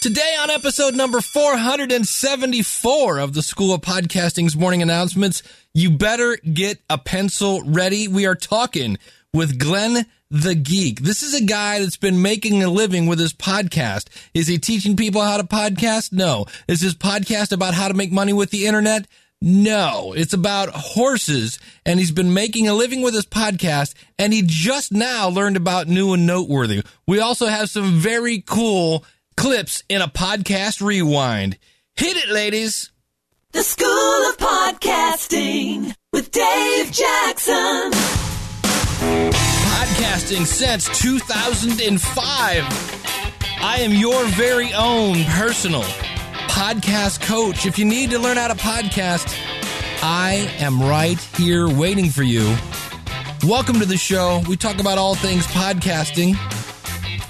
Today on episode number 474 of the School of Podcasting's Morning Announcements, you better get a pencil ready. We are talking with Glenn the Geek. This is a guy that's been making a living with his podcast. Is he teaching people how to podcast? No. Is his podcast about how to make money with the internet? No, it's about horses, and he's been making a living with his podcast, and he just now learned about new and noteworthy. We also have some very cool clips in a podcast rewind. Hit it, ladies. The School of Podcasting with Dave Jackson. Podcasting since 2005. I am your very own personal podcast coach. If you need to learn how to podcast, I am right here waiting for you. Welcome to the show. We talk about all things podcasting.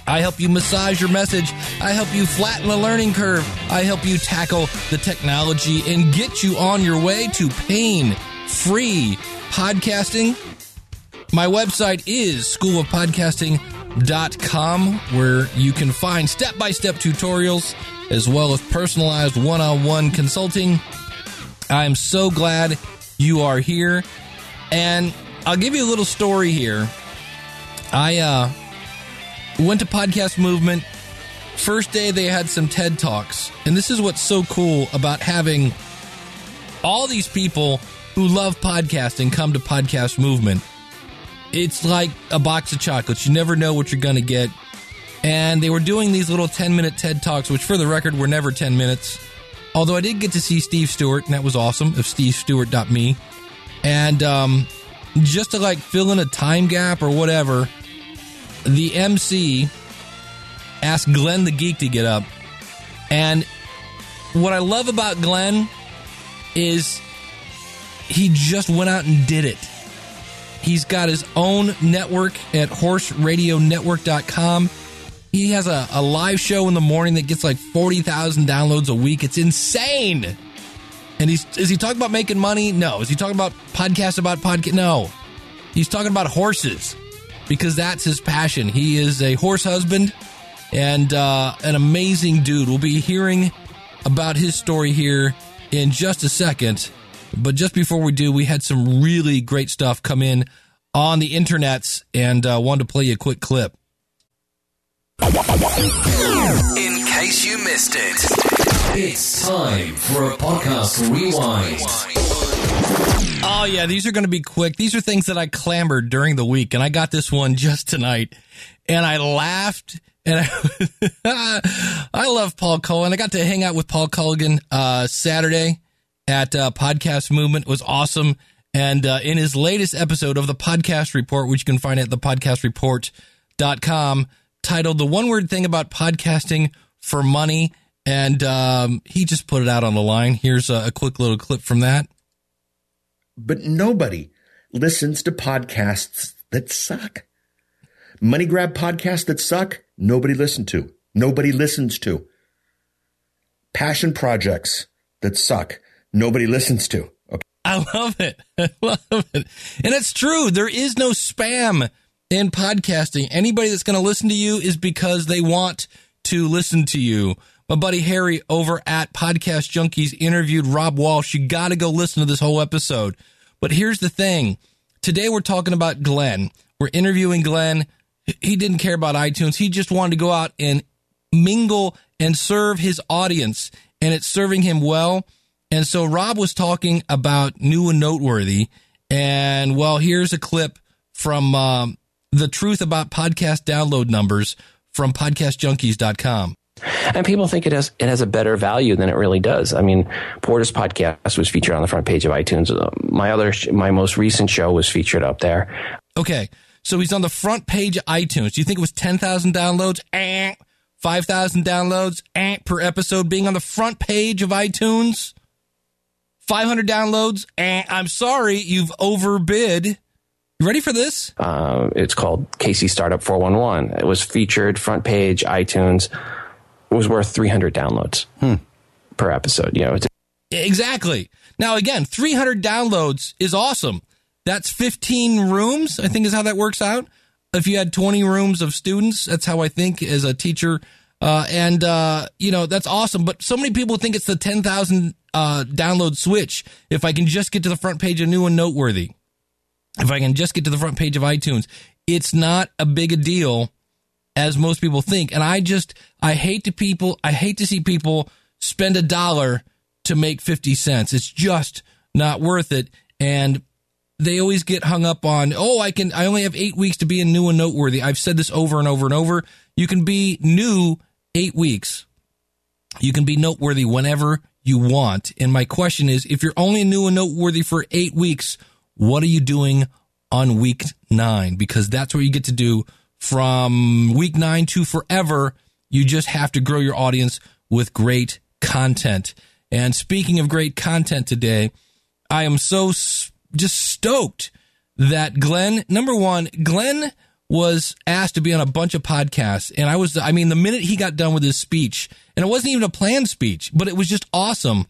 I help you massage your message. I help you flatten the learning curve. I help you tackle the technology and get you on your way to pain-free podcasting. My website is schoolofpodcasting.com, where you can find step-by-step tutorials, as well as personalized one-on-one consulting. I'm so glad you are here. And I'll give you a little story here. I went to Podcast Movement. First day, they had some TED Talks. And this is what's so cool about having all these people who love podcasting come to Podcast Movement. It's like a box of chocolates. You never know what you're going to get. And they were doing these little 10-minute TED Talks, which, for the record, were never 10 minutes. Although I did get to see Steve Stewart, and that was awesome, of SteveStewart.me. And just to, like, fill in a time gap or whatever, the MC asked Glenn the Geek to get up. And what I love about Glenn is he just went out and did it. He's got his own network at Horseradionetwork.com. He has a live show in the morning that gets like 40,000 downloads a week. It's insane. And is he talking about making money? No. Is he talking about podcasts about podcast? No. He's talking about horses because that's his passion. He is a horse husband and an amazing dude. We'll be hearing about his story here in just a second. But just before we do, we had some really great stuff come in on the internets, and wanted to play you a quick clip. In case you missed it, it's time for a podcast rewind. Oh, yeah, these are going to be quick. These are things that I clambered during the week, and I got this one just tonight, and I laughed. And I love Paul Colligan. I got to hang out with Paul Colligan Saturday at Podcast Movement. It was awesome. And in his latest episode of The Podcast Report, which you can find at thepodcastreport.com, titled The One Word Thing About Podcasting for Money. And he just put it out on the line. Here's a quick little clip from that. But nobody listens to podcasts that suck. Money grab podcasts that suck, nobody listens to. Nobody listens to. Passion projects that suck, nobody listens to. Okay. I love it. I love it. And it's true. There is no spam in podcasting. Anybody that's going to listen to you is because they want to listen to you. My buddy Harry over at Podcast Junkies interviewed Rob Walsh. You got to go listen to this whole episode. But here's the thing. Today we're talking about Glenn. We're interviewing Glenn. He didn't care about iTunes. He just wanted to go out and mingle and serve his audience. And it's serving him well. And so Rob was talking about new and noteworthy, and, well, here's a clip from the truth about podcast download numbers from PodcastJunkies.com. And people think it has a better value than it really does. I mean, Porter's podcast was featured on the front page of iTunes. My most recent show was featured up there. Okay, so he's on the front page of iTunes. Do you think it was 10,000 downloads? 5,000 downloads per episode being on the front page of iTunes? 500 downloads, and I'm sorry, you've overbid. You ready for this? It's called Casey Startup 411. It was featured front page, iTunes. It was worth 300 downloads per episode. You know, exactly. Now, again, 300 downloads is awesome. That's 15 rooms, I think is how that works out. If you had 20 rooms of students, that's how I think as a teacher And that's awesome. But so many people think it's the 10,000 download switch. If I can just get to the front page of New and Noteworthy, if I can just get to the front page of iTunes, it's not a big a deal as most people think. And I hate to see people spend $1 to make 50 cents. It's just not worth it. And they always get hung up on, I only have 8 weeks to be in New and Noteworthy. I've said this over and over and over. You can be new 8 weeks. You can be noteworthy whenever you want. And my question is, if you're only new and noteworthy for 8 weeks, what are you doing on week 9? Because that's what you get to do from week 9 to forever. You just have to grow your audience with great content. And speaking of great content today, I am so just stoked that Glenn was asked to be on a bunch of podcasts. And the minute he got done with his speech, and it wasn't even a planned speech, but it was just awesome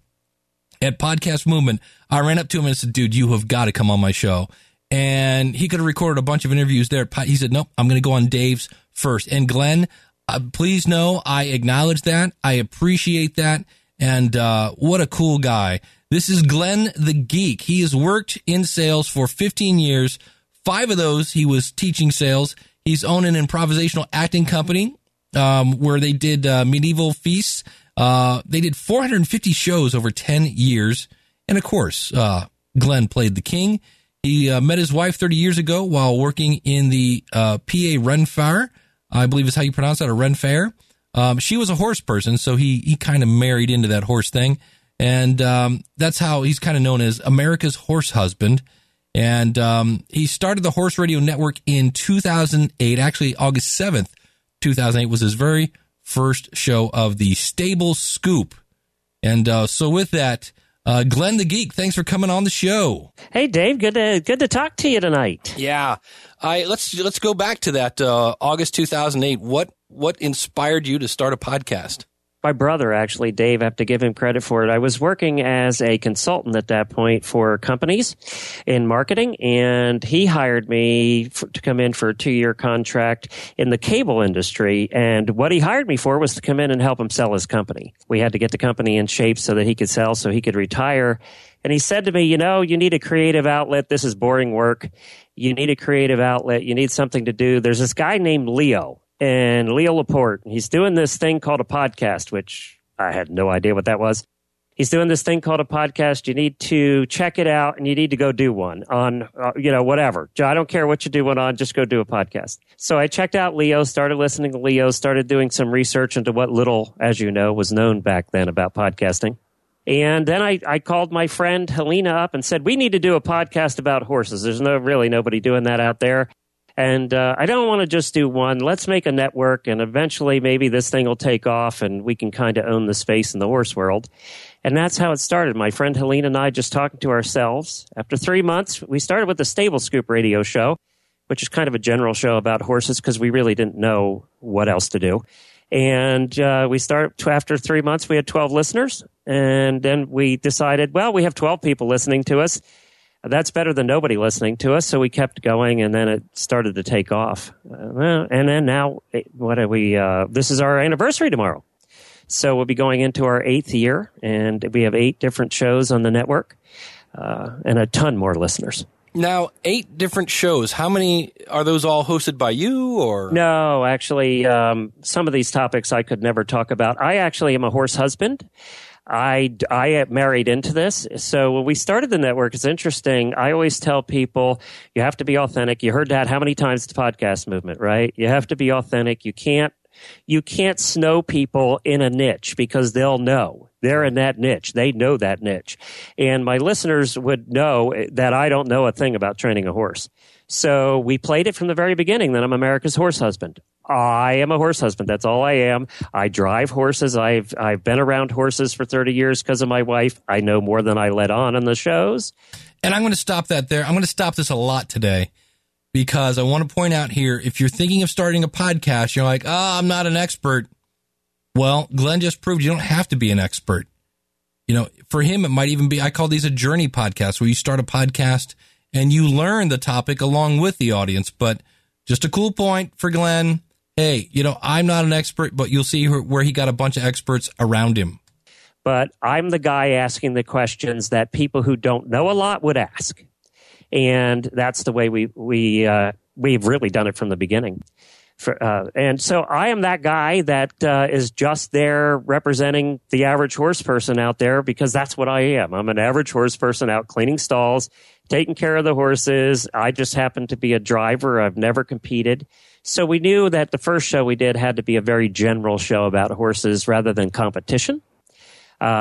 at Podcast Movement. I ran up to him and said, dude, you have got to come on my show. And he could have recorded a bunch of interviews there. He said, nope, I'm going to go on Dave's first. And Glenn, please know I acknowledge that. I appreciate that. And what a cool guy. This is Glenn the Geek. He has worked in sales for 15 years. 5 of those, he was teaching sales. He's owned an improvisational acting company where they did medieval feasts. They did 450 shows over 10 years. And, of course, Glenn played the king. He met his wife 30 years ago while working in the PA Ren Fair. I believe is how you pronounce that, a Ren Fair. She was a horse person, so he kind of married into that horse thing. And that's how he's kind of known as America's horse husband. And he started the Horse Radio Network in 2008. Actually, August 7th, 2008 was his very first show of the Stable Scoop. And so with that, Glenn the Geek, thanks for coming on the show. Hey, Dave, good to talk to you tonight. Yeah, let's go back to that August 2008. What inspired you to start a podcast? My brother, actually, Dave, I have to give him credit for it. I was working as a consultant at that point for companies in marketing, and he hired me to come in for a 2-year contract in the cable industry. And what he hired me for was to come in and help him sell his company. We had to get the company in shape so that he could sell, so he could retire. And he said to me, you need a creative outlet. This is boring work. You need a creative outlet. You need something to do. There's this guy named Leo. And Leo Laporte, he's doing this thing called a podcast, which I had no idea what that was. He's doing this thing called a podcast. You need to check it out, and you need to go do one on, whatever. I don't care what you do one on, just go do a podcast. So I checked out Leo, started listening to Leo, started doing some research into what little, as you know, was known back then about podcasting. And then I called my friend Helena up and said, we need to do a podcast about horses. There's really nobody doing that out there. And I don't want to just do one. Let's make a network, and eventually maybe this thing will take off and we can kind of own the space in the horse world. And that's how it started. My friend Helena and I just talking to ourselves. After 3 months, we started with the Stable Scoop radio show, which is kind of a general show about horses because we really didn't know what else to do. And after 3 months, we had 12 listeners. And then we decided, we have 12 people listening to us. That's better than nobody listening to us. So we kept going, and then it started to take off. And then now, this is our anniversary tomorrow. So we'll be going into our 8th year, and we have 8 different shows on the network and a ton more listeners. Now, 8 different shows. How many are those all hosted by you? Or no, actually, some of these topics I could never talk about. I actually am a horse husband. I married into this. So when we started the network, it's interesting. I always tell people, you have to be authentic. You heard that how many times the podcast movement, right? You have to be authentic. You can't snow people in a niche because they'll know. They're in that niche. They know that niche. And my listeners would know that I don't know a thing about training a horse. So we played it from the very beginning that I'm America's horse husband. I am a horse husband. That's all I am. I drive horses. I've been around horses for 30 years because of my wife. I know more than I let on the shows. And I'm going to stop that there. I'm going to stop this a lot today because I want to point out here, if you're thinking of starting a podcast, you're like, I'm not an expert. Well, Glenn just proved you don't have to be an expert. For him, it might even be, I call these a journey podcast where you start a podcast and you learn the topic along with the audience. But just a cool point for Glenn. hey, you know, I'm not an expert, but you'll see where he got a bunch of experts around him. But I'm the guy asking the questions that people who don't know a lot would ask. And that's the way we've really done it from the beginning. And so I am that guy that is just there representing the average horse person out there, because that's what I am. I'm an average horse person out cleaning stalls, taking care of the horses. I just happen to be a driver. I've never competed. So we knew that the first show we did had to be a very general show about horses rather than competition.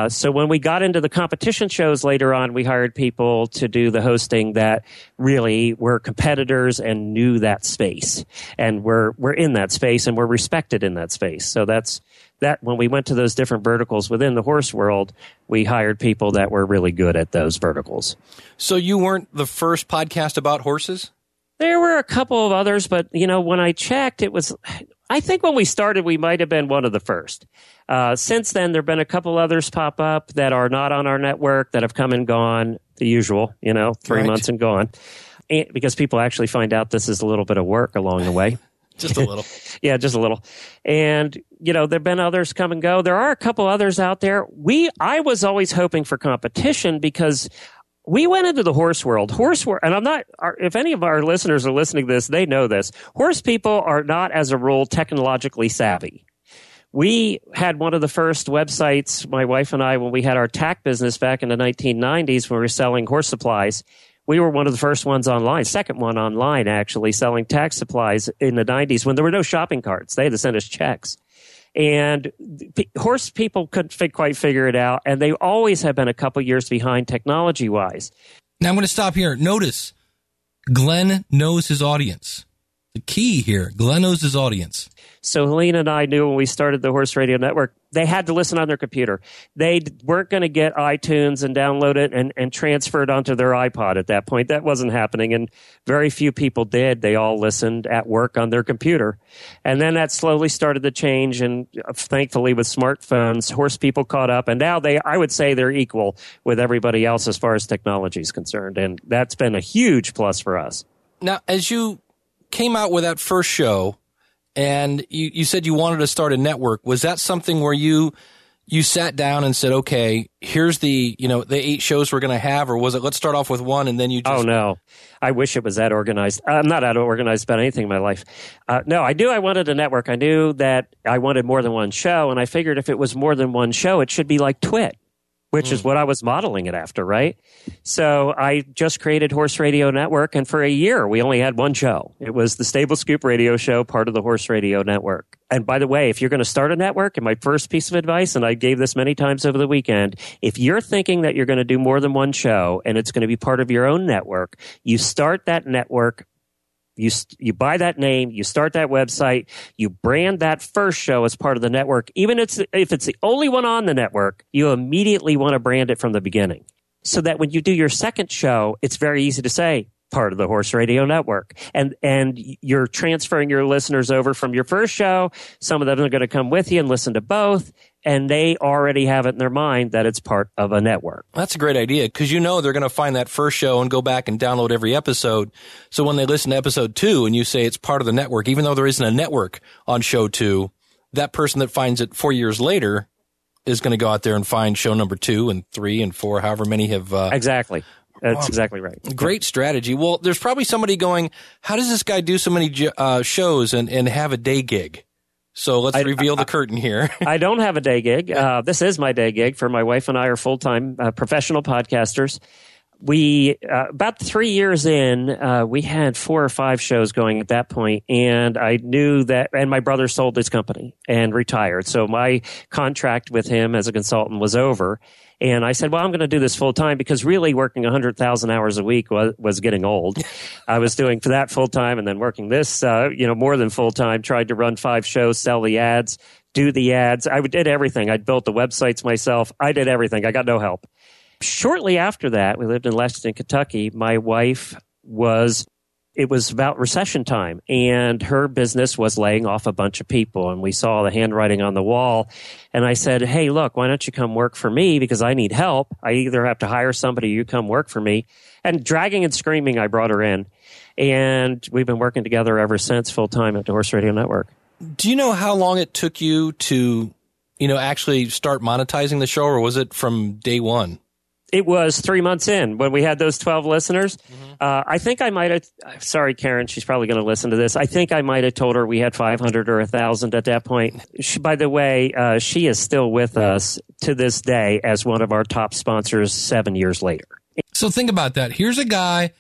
So when we got into the competition shows later on, we hired people to do the hosting that really were competitors and knew that space. And we're in that space and we're respected in that space. So that's that. When we went to those different verticals within the horse world, we hired people that were really good at those verticals. So you weren't the first podcast about horses? There were a couple of others, but you know, when I checked, it was... I think when we started, we might have been one of the first. Since then, there have been a couple others pop up that are not on our network that have come and gone, the usual, you know, three months and gone. And because people actually find out this is a little bit of work along the way. Just a little. Yeah, just a little. And, you know, there have been others come and go. There are a couple others out there. I was always hoping for competition because... we went into the horse world. And I'm not, if any of our listeners are listening to this, they know this. Horse people are not, as a rule, technologically savvy. We had one of the first websites, my wife and I, when we had our tack business back in the 1990s, when we were selling horse supplies. We were one of the first ones online, second one online, actually, selling tack supplies in the 90s when there were no shopping carts. They had to send us checks. And horse people couldn't quite figure it out. And they always have been a couple years behind technology-wise. Now, I'm going to stop here. Notice, Glenn knows his audience. The key here, Glenn knows his audience. So Helena and I knew when we started the Horse Radio Network, they had to listen on their computer. They weren't going to get iTunes and download it and transfer it onto their iPod at that point. That wasn't happening, and very few people did. They all listened at work on their computer. And then that slowly started to change, and thankfully with smartphones, horse people caught up, and now I would say they're equal with everybody else as far as technology is concerned, and that's been a huge plus for us. Now, as you came out with that first show, and you said you wanted to start a network. Was that something where you sat down and said, okay, here's the 8 shows we're going to have, or was it, let's start off with one and then you just... Oh, no. I wish it was that organized. I'm not that organized about anything in my life. No, I knew I wanted a network. I knew that I wanted more than one show, and I figured if it was more than one show, it should be like Twit, which is what I was modeling it after, right? So I just created Horse Radio Network, and for a year, we only had one show. It was the Stable Scoop radio show, part of the Horse Radio Network. And by the way, if you're going to start a network, and my first piece of advice, and I gave this many times over the weekend, if you're thinking that you're going to do more than one show, and it's going to be part of your own network, you start that network, you buy that name, you start that website, you brand that first show as part of the network. Even if it's the only one on the network, you immediately want to brand it from the beginning. So that when you do your second show, it's very easy to say, part of the Horse Radio Network. And you're transferring your listeners over from your first show. Some of them are going to come with you and listen to both. And they already have it in their mind that it's part of a network. That's a great idea, because you know they're going to find that first show and go back and download every episode. So when they listen to episode 2 and you say it's part of the network, even though there isn't a network on show 2, that person that finds it 4 years later is going to go out there and find show number 2 and 3 and 4, however many have... Exactly. That's exactly right. Great strategy. Well, there's probably somebody going, how does this guy do so many shows and have a day gig? So let's reveal the curtain here. I don't have a day gig. This is my day gig. For my wife and I are full-time professional podcasters. We about 3 years in, we had 4 or 5 shows going at that point, and I knew that. And my brother sold his company and retired, so my contract with him as a consultant was over. And I said, well, I'm going to do this full time, because really working 100,000 hours a week was getting old. I was doing that full time and then working this, more than full time, tried to run 5 shows, sell the ads, do the ads. I did everything. I built the websites myself. I did everything. I got no help. Shortly after that, we lived in Lexington, Kentucky. My wife it was about recession time, and her business was laying off a bunch of people, and we saw the handwriting on the wall. And I said, hey, look, why don't you come work for me, because I need help. I either have to hire somebody or you come work for me. And dragging and screaming, I brought her in, and we've been working together ever since, full-time at the Horse Radio Network. Do you know how long it took you to, you know, actually start monetizing the show, or was it from day one? It was 3 months in when we had those 12 listeners. Mm-hmm. I think I might have, sorry, Karen, she's probably going to listen to this. I think I might have told her we had 500 or 1,000 at that point. She, by the way, she is still with us to this day as one of our top sponsors 7 years later. So think about that. Here's a guy,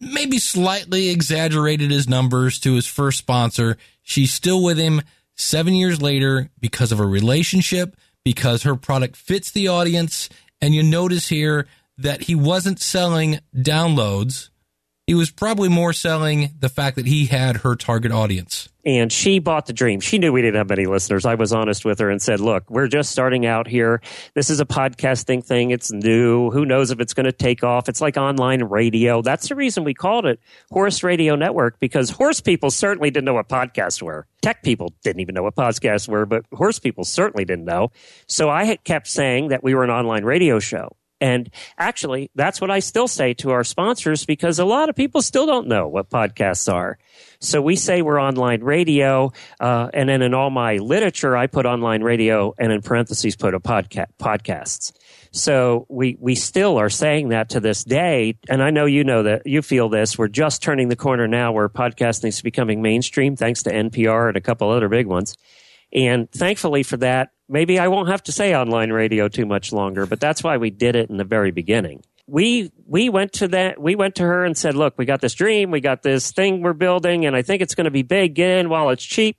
maybe slightly exaggerated his numbers to his first sponsor. She's still with him 7 years later because of a relationship, because her product fits the audience. And you notice here that he wasn't selling downloads. He was probably more selling the fact that he had her target audience. And she bought the dream. She knew we didn't have many listeners. I was honest with her and said, look, we're just starting out here. This is a podcasting thing. It's new. Who knows if it's going to take off? It's like online radio. That's the reason we called it Horse Radio Network, because horse people certainly didn't know what podcasts were. Tech people didn't even know what podcasts were, but horse people certainly didn't know. So I had kept saying that we were an online radio show. And actually, that's what I still say to our sponsors, because a lot of people still don't know what podcasts are. So we say we're online radio, and then in all my literature, I put online radio and in parentheses put a podcasts. So we still are saying that to this day. And I know you know that you feel this. We're just turning the corner now where podcasting is becoming mainstream, thanks to NPR and a couple other big ones. And thankfully for that, maybe I won't have to say online radio too much longer, but that's why we did it in the very beginning. We went to that. We went to her and said, look, we got this dream. We got this thing we're building, and I think it's going to be big. Get in while it's cheap.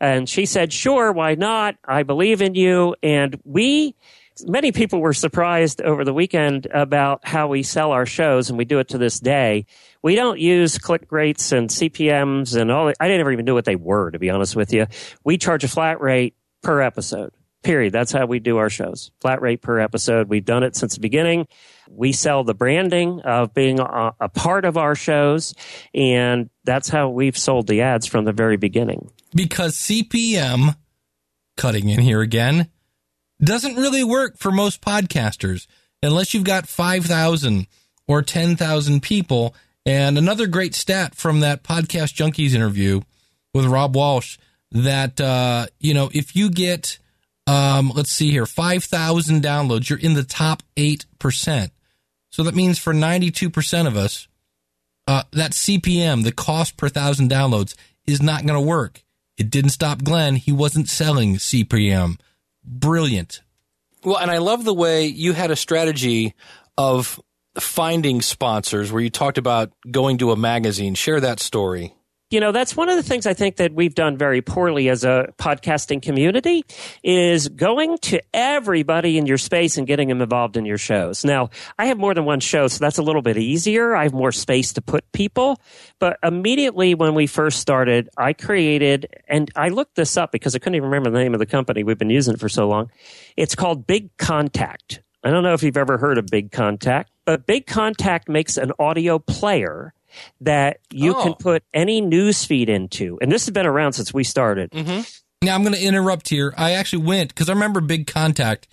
And she said, sure, why not? I believe in you. And many people were surprised over the weekend about how we sell our shows, and we do it to this day. We don't use click rates and CPMs and all. I never even knew what they were, to be honest with you. We charge a flat rate per episode, period. That's how we do our shows. Flat rate per episode. We've done it since the beginning. We sell the branding of being a part of our shows, and that's how we've sold the ads from the very beginning. Because CPM, cutting in here again, doesn't really work for most podcasters unless you've got 5,000 or 10,000 people. And another great stat from that Podcast Junkies interview with Rob Walsh that, if you get, 5,000 downloads, you're in the top 8%. So that means for 92% of us, that CPM, the cost per 1,000 downloads, is not going to work. It didn't stop Glenn. He wasn't selling CPM. Brilliant. Well, and I love the way you had a strategy of finding sponsors where you talked about going to a magazine. Share that story. You know, that's one of the things I think that we've done very poorly as a podcasting community is going to everybody in your space and getting them involved in your shows. Now, I have more than one show, so that's a little bit easier. I have more space to put people. But immediately when we first started, I created, and I looked this up because I couldn't even remember the name of the company. We've been using it for so long. It's called Big Contact. I don't know if you've ever heard of Big Contact, but Big Contact makes an audio player that you can put any news feed into. And this has been around since we started. Mm-hmm. Now, I'm going to interrupt here. I actually went, because I remember Big Contact.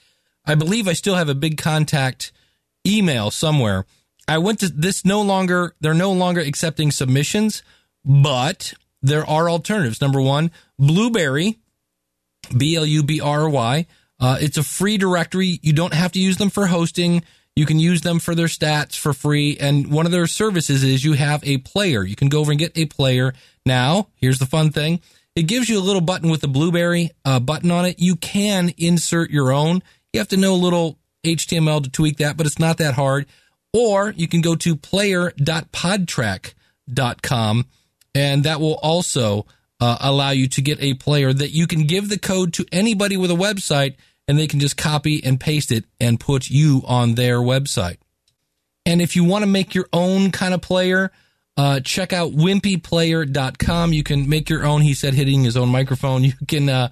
I believe I still have a Big Contact email somewhere. I went to this they're no longer accepting submissions, but there are alternatives. Number one, Blueberry, Blubery. It's a free directory. You don't have to use them for hosting. You can use them for their stats for free. And one of their services is you have a player. You can go over and get a player. Now, here's the fun thing. It gives you a little button with a Blueberry button on it. You can insert your own. You have to know a little HTML to tweak that, but it's not that hard. Or you can go to player.podtrack.com, and that will also allow you to get a player that you can give the code to anybody with a website, and they can just copy and paste it and put you on their website. And if you want to make your own kind of player, check out wimpyplayer.com. You can make your own. He said hitting his own microphone. You can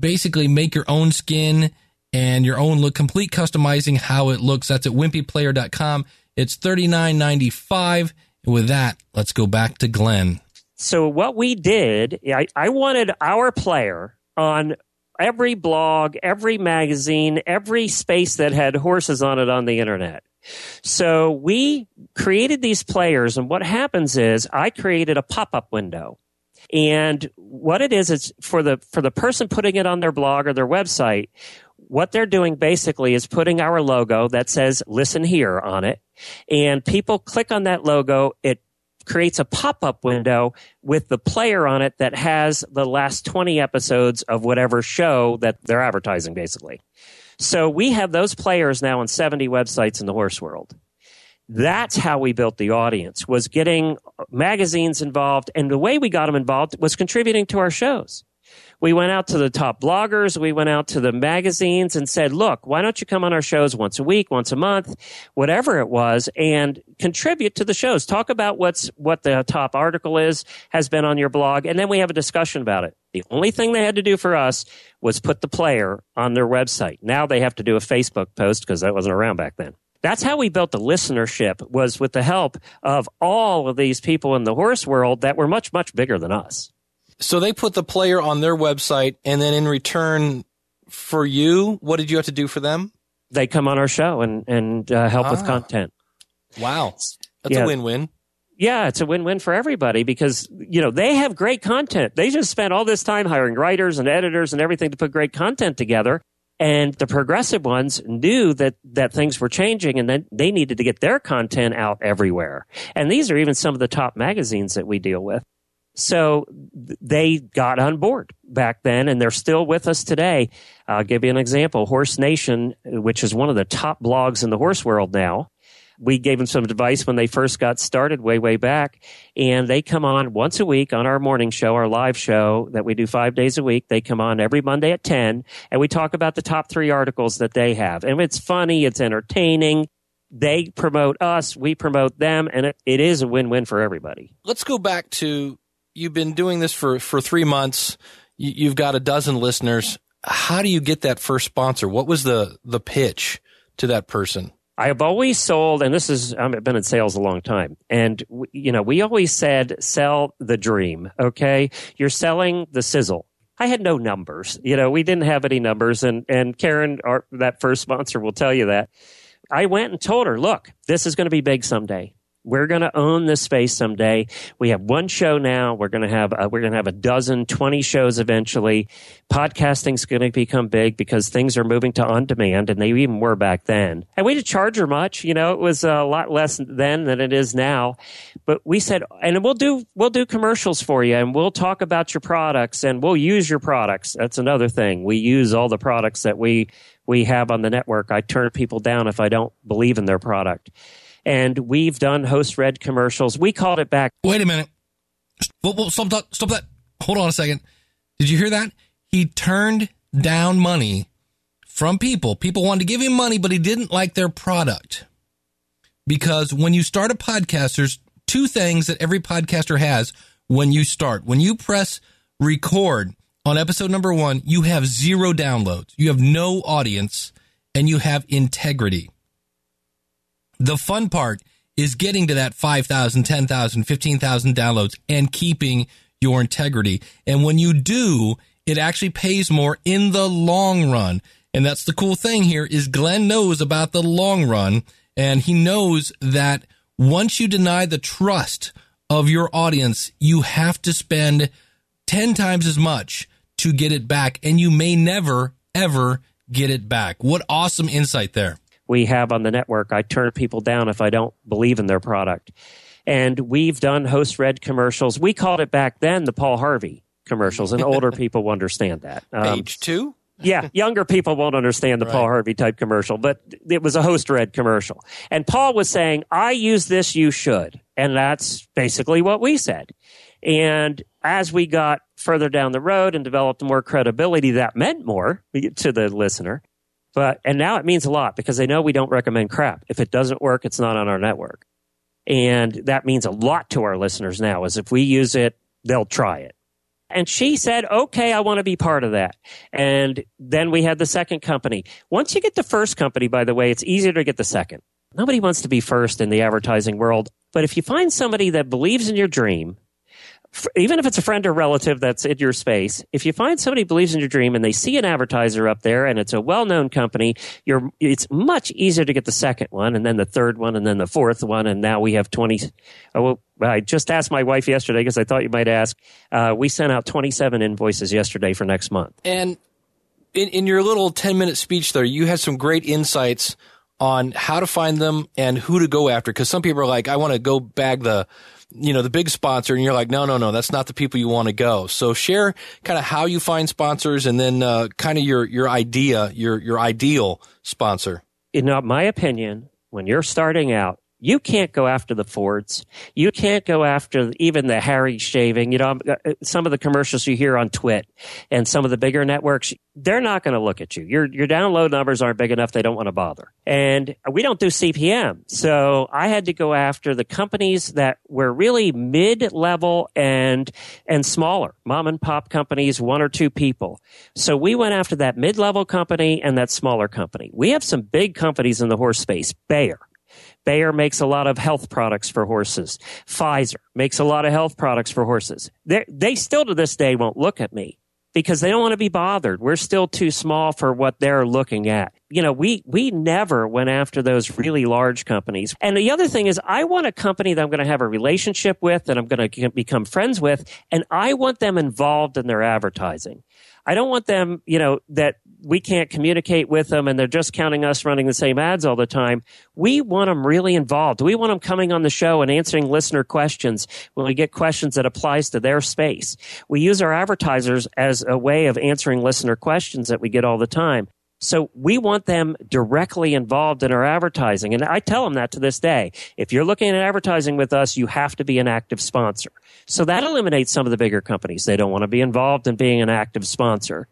basically make your own skin and your own look, complete customizing how it looks. That's at wimpyplayer.com. It's $39.95. With that, let's go back to Glenn. So what we did, I wanted our player on every blog, every magazine, every space that had horses on it on the internet. So we created these players, and what happens is I created a pop-up window. And what it is for the person putting it on their blog or their website, what they're doing basically is putting our logo that says Listen Here on it. And people click on that logo. It creates a pop-up window with the player on it that has the last 20 episodes of whatever show that they're advertising, basically. So we have those players now on 70 websites in the horse world. That's how we built the audience, was getting magazines involved. And the way we got them involved was contributing to our shows. We went out to the top bloggers. We went out to the magazines and said, look, why don't you come on our shows once a week, once a month, whatever it was, and contribute to the shows. Talk about what the top article is, has been on your blog. And then we have a discussion about it. The only thing they had to do for us was put the player on their website. Now they have to do a Facebook post because that wasn't around back then. That's how we built the listenership, was with the help of all of these people in the horse world that were much, much bigger than us. So they put the player on their website, and then in return for you, what did you have to do for them? They come on our show and help with content. Wow. That's a win-win. Yeah, it's a win-win for everybody because, they have great content. They just spent all this time hiring writers and editors and everything to put great content together. And the progressive ones knew that things were changing and that they needed to get their content out everywhere. And these are even some of the top magazines that we deal with. So they got on board back then, and they're still with us today. I'll give you an example. Horse Nation, which is one of the top blogs in the horse world now. We gave them some advice when they first got started way, way back. And they come on once a week on our morning show, our live show that we do 5 days a week. They come on every Monday at 10, and we talk about the top three articles that they have. And it's funny. It's entertaining. They promote us. We promote them. And it is a win-win for everybody. Let's go back to... You've been doing this for 3 months. You've got a dozen listeners. How do you get that first sponsor? What was the pitch to that person? I have always sold, and I've been in sales a long time. And we always said, sell the dream. Okay. You're selling the sizzle. I had no numbers. We didn't have any numbers. And Karen, that first sponsor, will tell you that. I went and told her, look, this is going to be big someday. We're going to own this space someday. We have one show now. We're going to have a dozen, 20 shows eventually. Podcasting's going to become big because things are moving to on demand, and they even were back then. And we didn't charge her much. It was a lot less then than it is now. But we said, and we'll do commercials for you, and we'll talk about your products, and we'll use your products. That's another thing. We use all the products that we have on the network. I turn people down if I don't believe in their product. And we've done Host Red commercials. We called it back. Wait a minute. Stop that. Hold on a second. Did you hear that? He turned down money from people. People wanted to give him money, but he didn't like their product. Because when you start a podcast, there's two things that every podcaster has when you start. When you press record on episode number 1, you have 0 downloads. You have no audience, and you have integrity. The fun part is getting to that 5,000, 10,000, 15,000 downloads and keeping your integrity. And when you do, it actually pays more in the long run. And that's the cool thing here is Glenn knows about the long run. And he knows that once you deny the trust of your audience, you have to spend 10 times as much to get it back. And you may never, ever get it back. What awesome insight there. We have on the network. I turn people down if I don't believe in their product. And we've done Host Red commercials. We called it back then the Paul Harvey commercials, and older people will understand that. Page 2? Yeah, younger people won't understand the Paul Harvey type commercial, but it was a Host Red commercial. And Paul was saying, I use this, you should. And that's basically what we said. And as we got further down the road and developed more credibility, that meant more to the listener. And now it means a lot because they know we don't recommend crap. If it doesn't work, it's not on our network. And that means a lot to our listeners now, is if we use it, they'll try it. And she said, okay, I want to be part of that. And then we had the second company. Once you get the first company, by the way, it's easier to get the second. Nobody wants to be first in the advertising world. But if you find somebody that believes in your dream, even if it's a friend or relative that's in your space, if you find somebody who believes in your dream and they see an advertiser up there and it's a well-known company, it's much easier to get the second one and then the third one and then the fourth one. And now we have 20. Oh, well, I just asked my wife yesterday because I thought you might ask. We sent out 27 invoices yesterday for next month. And in your little 10-minute speech there, you had some great insights on how to find them and who to go after. Because some people are like, I want to go bag the big sponsor, and you're like, no, that's not the people you want to go. So share kind of how you find sponsors and then kind of your idea, your ideal sponsor. In my opinion, when you're starting out, you can't go after the Fords. You can't go after even the Harry shaving. Some of the commercials you hear on Twitch and some of the bigger networks, they're not going to look at you. Your download numbers aren't big enough. They don't want to bother. And we don't do CPM. So I had to go after the companies that were really mid-level and smaller, mom and pop companies, one or two people. So we went after that mid-level company and that smaller company. We have some big companies in the horse space. Bayer makes a lot of health products for horses. Pfizer makes a lot of health products for horses. They still to this day won't look at me because they don't want to be bothered. We're still too small for what they're looking at. We never went after those really large companies. And the other thing is I want a company that I'm going to have a relationship with and I'm going to become friends with, and I want them involved in their advertising. I don't want them, that we can't communicate with them and they're just counting us running the same ads all the time. We want them really involved. We want them coming on the show and answering listener questions when we get questions that applies to their space. We use our advertisers as a way of answering listener questions that we get all the time. So we want them directly involved in our advertising. And I tell them that to this day. If you're looking at advertising with us, you have to be an active sponsor. So that eliminates some of the bigger companies. They don't want to be involved in being an active sponsor.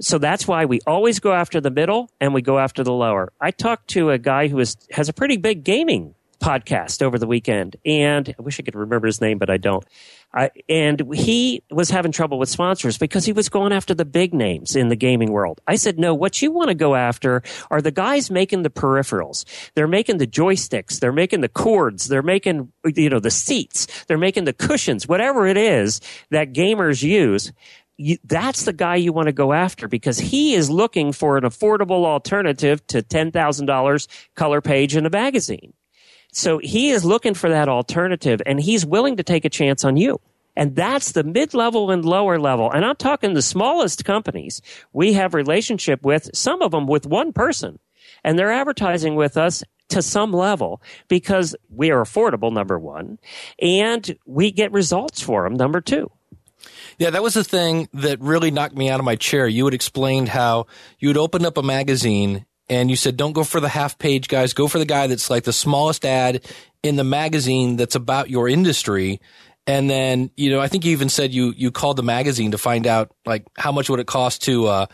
So that's why we always go after the middle and we go after the lower. I talked to a guy who has a pretty big gaming podcast over the weekend. And I wish I could remember his name, but I don't. And he was having trouble with sponsors because he was going after the big names in the gaming world. I said, no, what you want to go after are the guys making the peripherals. They're making the joysticks. They're making the cords. They're making, the seats. They're making the cushions, whatever it is that gamers use. That's the guy you want to go after because he is looking for an affordable alternative to $10,000 color page in a magazine. So he is looking for that alternative, and he's willing to take a chance on you. And that's the mid-level and lower level. And I'm talking the smallest companies we have relationship with, some of them with one person. And they're advertising with us to some level because we are affordable, number one, and we get results for them, number two. Yeah, that was the thing that really knocked me out of my chair. You had explained how you had opened up a magazine and you said, don't go for the half-page guys. Go for the guy that's like the smallest ad in the magazine that's about your industry. And then, I think you even said you called the magazine to find out like how much would it cost to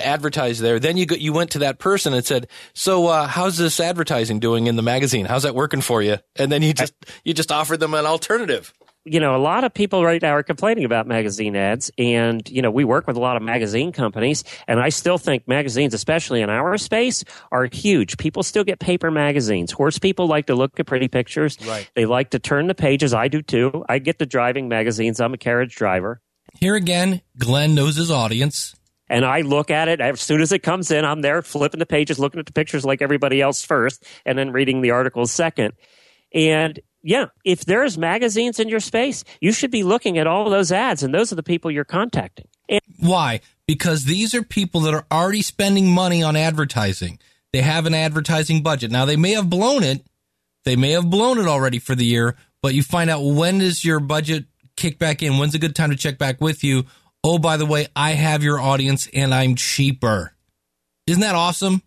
advertise there. Then you went to that person and said, so how's this advertising doing in the magazine? How's that working for you? And then you just offered them an alternative. A lot of people right now are complaining about magazine ads, and, we work with a lot of magazine companies, and I still think magazines, especially in our space, are huge. People still get paper magazines. Horse people like to look at pretty pictures. Right. They like to turn the pages. I do, too. I get the driving magazines. I'm a carriage driver. Here again, Glenn knows his audience. And I look at it as soon as it comes in. I'm there flipping the pages, looking at the pictures like everybody else first, and then reading the articles second. And yeah, if there's magazines in your space, you should be looking at all those ads, and those are the people you're contacting. Why? Because these are people that are already spending money on advertising. They have an advertising budget. Now, they may have blown it. They may have blown it already for the year, but you find out when does your budget kick back in? When's a good time to check back with you? Oh, by the way, I have your audience, and I'm cheaper. Isn't that awesome?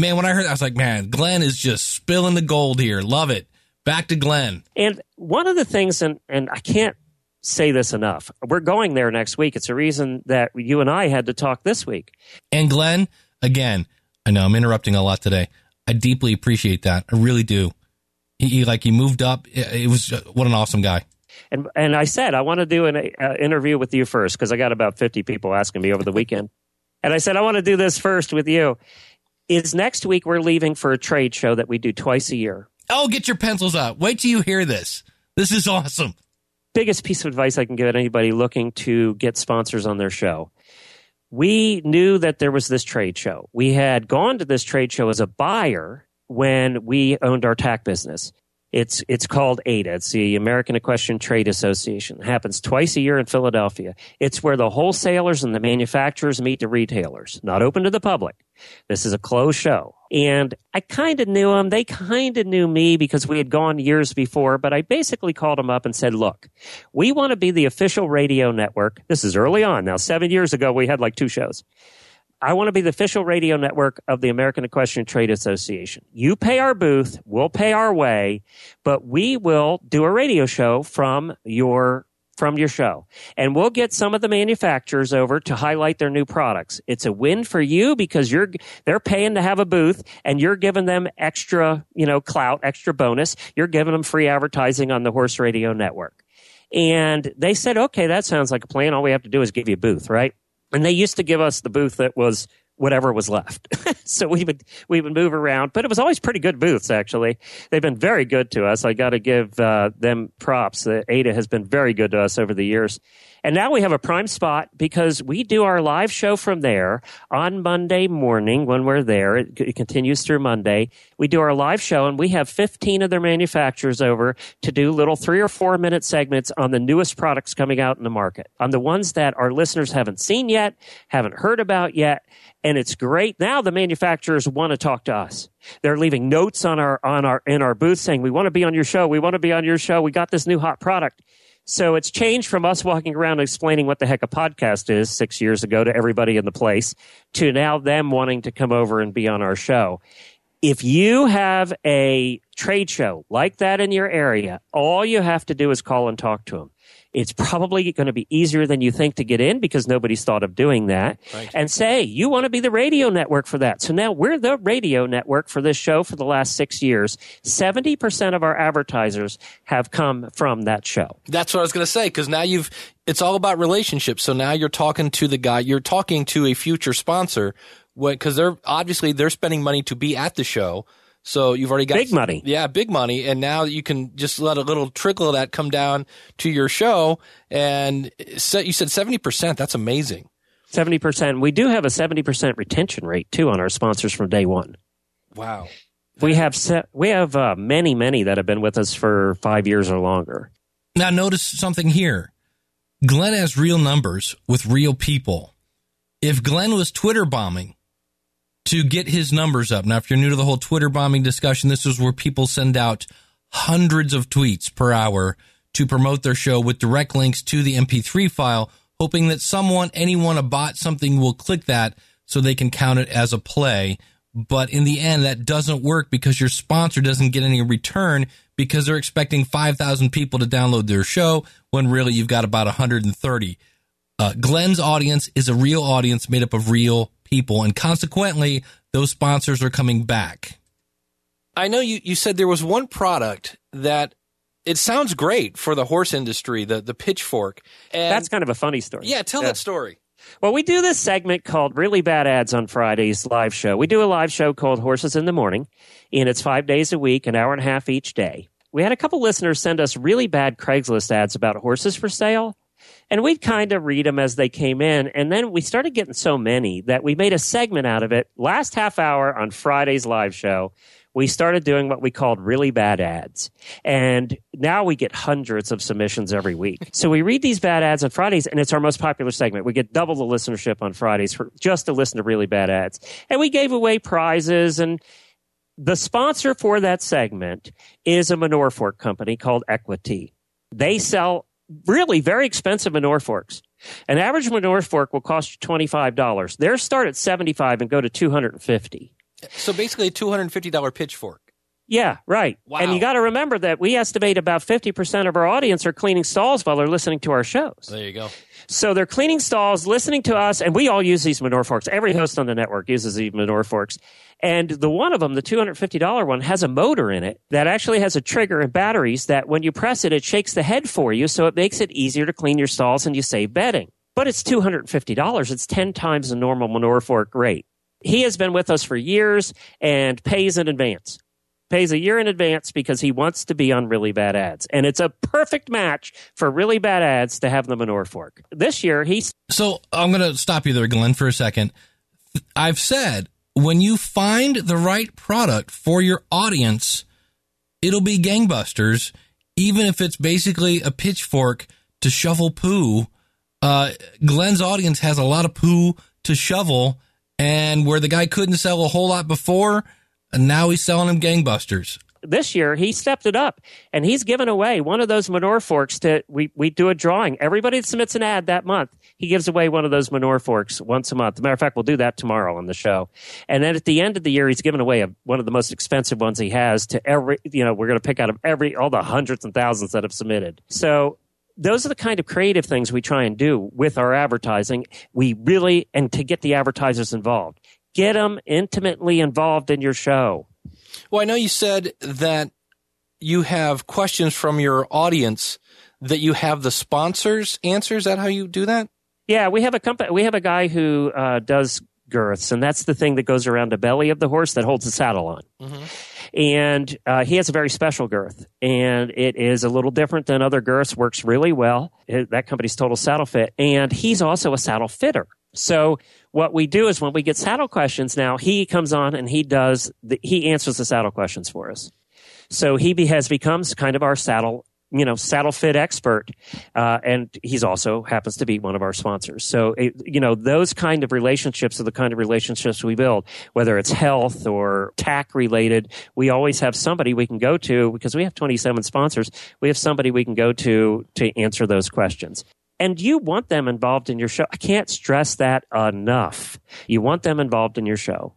Man, when I heard that, I was like, man, Glenn is just spilling the gold here. Love it. Back to Glenn. And one of the things, and I can't say this enough, we're going there next week. It's a reason that you and I had to talk this week. And Glenn, again, I know I'm interrupting a lot today. I deeply appreciate that. I really do. He moved up. It was what an awesome guy. And I said, I want to do an interview with you first because I got about 50 people asking me over the weekend. And I said, I want to do this first with you. Is next week we're leaving for a trade show that we do twice a year. Oh, get your pencils out. Wait till you hear this. This is awesome. biggest piece of advice I can give anybody looking to get sponsors on their show. We knew that there was this trade show. We had gone to this trade show as a buyer when we owned our tack business. It's called ADA. It's the American Equestrian Trade Association. It happens twice a year in Philadelphia. It's where the wholesalers and the manufacturers meet the retailers. Not open to the public. This is a closed show. And I kind of knew them. They kind of knew me because we had gone years before, but I basically called them up and said, look, we want to be the official radio network. This is early on. Now, 7 years ago, we had like 2 shows. I want to be the official radio network of the American Equestrian Trade Association. You pay our booth, we'll pay our way, but we will do a radio show from your show. And we'll get some of the manufacturers over to highlight their new products. It's a win for you because they're paying to have a booth and you're giving them extra, clout, extra bonus. You're giving them free advertising on the Horse Radio Network. And they said, okay, that sounds like a plan. All we have to do is give you a booth, right? And they used to give us the booth that was whatever was left. So we would move around. But it was always pretty good booths, actually. They've been very good to us. I got to give them props. ADA has been very good to us over the years. And now we have a prime spot because we do our live show from there on Monday morning when we're there. It continues through Monday. We do our live show, and we have 15 of their manufacturers over to do little 3 or 4 minute segments on the newest products coming out in the market, on the ones that our listeners haven't seen yet, haven't heard about yet. And it's great. Now the manufacturers want to talk to us. They're leaving notes in our booth saying, we want to be on your show. We want to be on your show. We got this new hot product. So it's changed from us walking around explaining what the heck a podcast is 6 years ago to everybody in the place to now them wanting to come over and be on our show. If you have a trade show like that in your area, all you have to do is call and talk to them. It's probably going to be easier than you think to get in because nobody's thought of doing that. Right. And say, you want to be the radio network for that. So now we're the radio network for this show for the last 6 years. 70% of our advertisers have come from that show. That's what I was going to say, because now it's all about relationships. So now you're talking to the guy, you're talking to a future sponsor, because they're spending money to be at the show. So you've already got big money. Yeah, big money. And now you can just let a little trickle of that come down to your show. And so you said 70%. That's amazing. 70%. We do have a 70% retention rate, too, on our sponsors from day one. Wow. We have many, many that have been with us for 5 years or longer. Now, notice something here. Glenn has real numbers with real people. If Glenn was Twitter bombing to get his numbers up. Now, if you're new to the whole Twitter bombing discussion, this is where people send out hundreds of tweets per hour to promote their show with direct links to the MP3 file, hoping that anyone, a bot, something will click that so they can count it as a play. But in the end, that doesn't work because your sponsor doesn't get any return because they're expecting 5,000 people to download their show when really you've got about 130. Glenn's audience is a real audience made up of real people, and consequently, those sponsors are coming back. I know you said there was one product that it sounds great for the horse industry, the pitchfork. And that's kind of a funny story. Yeah, tell that story. Well, we do this segment called Really Bad Ads on Friday's live show. We do a live show called Horses in the Morning, and it's 5 days a week, an hour and a half each day. We had a couple listeners send us really bad Craigslist ads about horses for sale. And we'd kind of read them as they came in. And then we started getting so many that we made a segment out of it. Last half hour on Friday's live show, we started doing what we called really bad ads. And now we get hundreds of submissions every week. So we read these bad ads on Fridays, and it's our most popular segment. We get double the listenership on Fridays just to listen to really bad ads. And we gave away prizes. And the sponsor for that segment is a manure fork company called Equity. They sell really very expensive manure forks. An average manure fork will cost you $25. Theirs start at $75 and go to $250. So basically a $250 pitchfork. Yeah, right. Wow. And you got to remember that we estimate about 50% of our audience are cleaning stalls while they're listening to our shows. There you go. So they're cleaning stalls, listening to us, and we all use these manure forks. Every host on the network uses these manure forks. And the one of them, the $250 one, has a motor in it that actually has a trigger and batteries that when you press it, it shakes the head for you, so it makes it easier to clean your stalls and you save bedding. But it's $250. It's 10 times the normal manure fork rate. He has been with us for years and pays in advance. pays a year in advance because he wants to be on Really Bad Ads. And it's a perfect match for Really Bad Ads to have the manure fork. This year, he's... So I'm going to stop you there, Glenn, for a second. I've said when you find the right product for your audience, it'll be gangbusters, even if it's basically a pitchfork to shovel poo. Glenn's audience has a lot of poo to shovel, and where the guy couldn't sell a whole lot before... And now he's selling them gangbusters. This year, he stepped it up, and he's given away one of those manure forks. We do a drawing. Everybody that submits an ad that month, he gives away one of those manure forks once a month. As a matter of fact, we'll do that tomorrow on the show. And then at the end of the year, he's given away one of the most expensive ones he has to every, you know, we're going to pick out of all the hundreds and thousands that have submitted. So those are the kind of creative things we try and do with our advertising. And to get the advertisers involved. Get them intimately involved in your show. Well, I know you said that you have questions from your audience that you have the sponsors answer. Is that how you do that? Yeah, we have a company. We have a guy who does girths, and that's the thing that goes around the belly of the horse that holds the saddle on. Mm-hmm. And he has a very special girth, and it is a little different than other girths. Works really well. That company's Total Saddle Fit, and he's also a saddle fitter. So what we do is when we get saddle questions now, he comes on and he answers the saddle questions for us. So he has become kind of our saddle fit expert. And he's also happens to be one of our sponsors. So, those kind of relationships are the kind of relationships we build, whether it's health or tack related. We always have somebody we can go to because we have 27 sponsors. We have somebody we can go to answer those questions. And you want them involved in your show. I can't stress that enough. You want them involved in your show.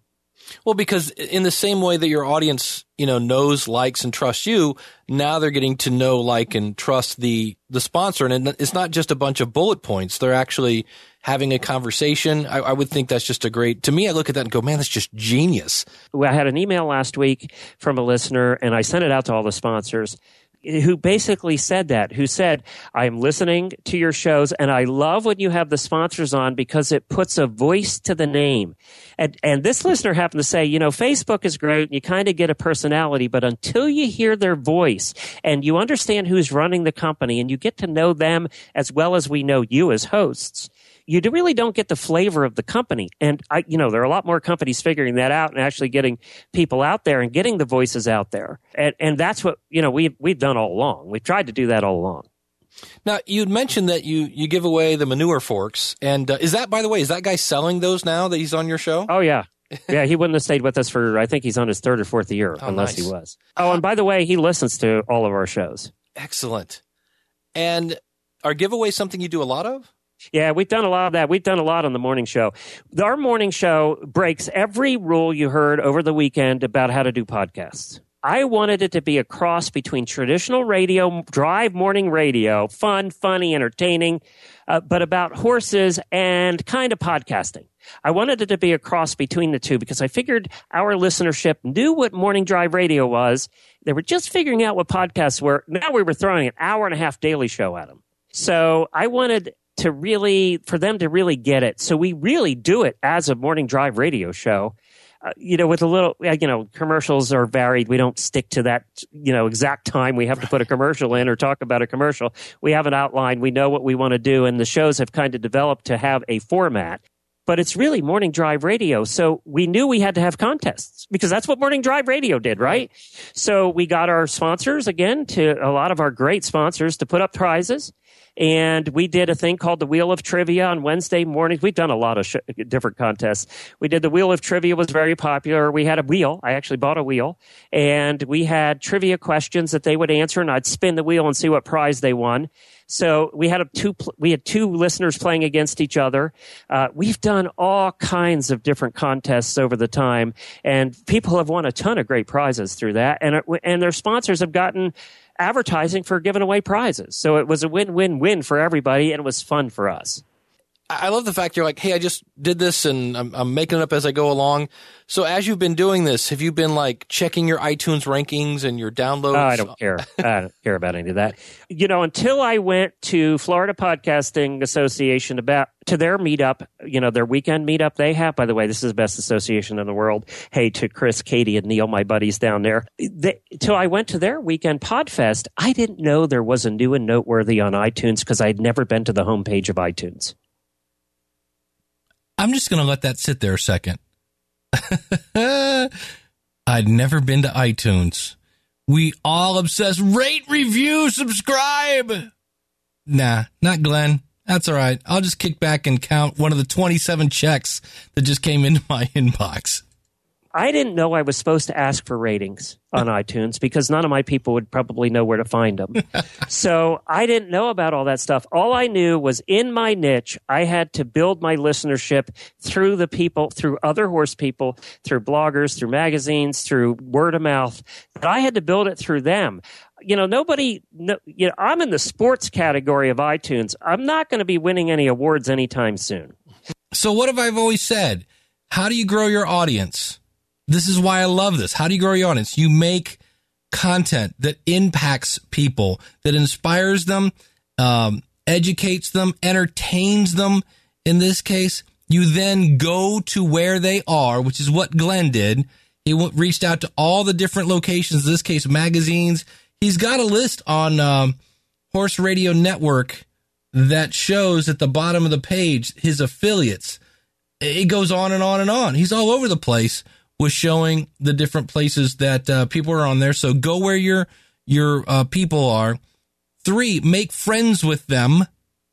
Well, because in the same way that your audience, knows, likes, and trusts you, now they're getting to know, like, and trust the sponsor. And it's not just a bunch of bullet points. They're actually having a conversation. I would think that's just to me, I look at that and go, man, that's just genius. Well, I had an email last week from a listener, and I sent it out to all the sponsors, who basically said that, who said, I'm listening to your shows and I love when you have the sponsors on because it puts a voice to the name. And this listener happened to say, Facebook is great and you kind of get a personality, but until you hear their voice and you understand who's running the company and you get to know them as well as we know you as hosts, you really don't get the flavor of the company. And there are a lot more companies figuring that out and actually getting people out there and getting the voices out there. And that's what, we've done all along. We've tried to do that all along. Now, you'd mentioned that you give away the manure forks. And is that guy selling those now that he's on your show? Oh, yeah. Yeah, he wouldn't have stayed with us for, I think he's on his third or fourth year, unless he was. Oh, and by the way, he listens to all of our shows. Excellent. And are giveaways something you do a lot of? Yeah, we've done a lot of that. We've done a lot on the morning show. Our morning show breaks every rule you heard over the weekend about how to do podcasts. I wanted it to be a cross between traditional radio, drive morning radio, fun, funny, entertaining, but about horses and kind of podcasting. I wanted it to be a cross between the two because I figured our listenership knew what morning drive radio was. They were just figuring out what podcasts were. Now we were throwing an hour and a half daily show at them. So I wanted for them to really get it. So we really do it as a morning drive radio show, with a little, commercials are varied. We don't stick to that, exact time we have to put a commercial in or talk about a commercial. We have an outline. We know what we want to do. And the shows have kind of developed to have a format, but it's really morning drive radio. So we knew we had to have contests because that's what morning drive radio did, right? So we got our sponsors again to a lot of our great sponsors to put up prizes. And we did a thing called the Wheel of Trivia on Wednesday mornings. We've done a lot of different contests. We did the Wheel of Trivia, was very popular. We had a wheel. I actually bought a wheel. And we had trivia questions that they would answer, and I'd spin the wheel and see what prize they won. So we had two listeners playing against each other. We've done all kinds of different contests over the time, and people have won a ton of great prizes through that. And their sponsors have gotten advertising for giving away prizes. So it was a win-win-win for everybody, and it was fun for us. I love the fact you're like, hey, I just did this and I'm making it up as I go along. So as you've been doing this, have you been like checking your iTunes rankings and your downloads? I don't care. I don't care about any of that. You know, until I went to Florida Podcasting Association to their meetup, you know, their weekend meetup they have. By the way, this is the best association in the world. Hey, to Chris, Katie, and Neil, my buddies down there. Till I went to their weekend podfest, I didn't know there was a new and noteworthy on iTunes because I'd never been to the homepage of iTunes. I'm just going to let that sit there a second. I'd never been to iTunes. We all obsess. Rate, review, subscribe. Nah, not Glenn. That's all right. I'll just kick back and count one of the 27 checks that just came into my inbox. I didn't know I was supposed to ask for ratings on iTunes because none of my people would probably know where to find them. So I didn't know about all that stuff. All I knew was in my niche, I had to build my listenership through the people, through other horse people, through bloggers, through magazines, through word of mouth. But I had to build it through them. You know, I'm in the sports category of iTunes. I'm not going to be winning any awards anytime soon. So what have I always said? How do you grow your audience? This is why I love this. How do you grow your audience? You make content that impacts people, that inspires them, educates them, entertains them. In this case, you then go to where they are, which is what Glenn did. He reached out to all the different locations, in this case, magazines. He's got a list on Horse Radio Network that shows at the bottom of the page his affiliates. It goes on and on and on. He's all over the place. Was showing the different places that people are on there. So go where your people are. 3, make friends with them.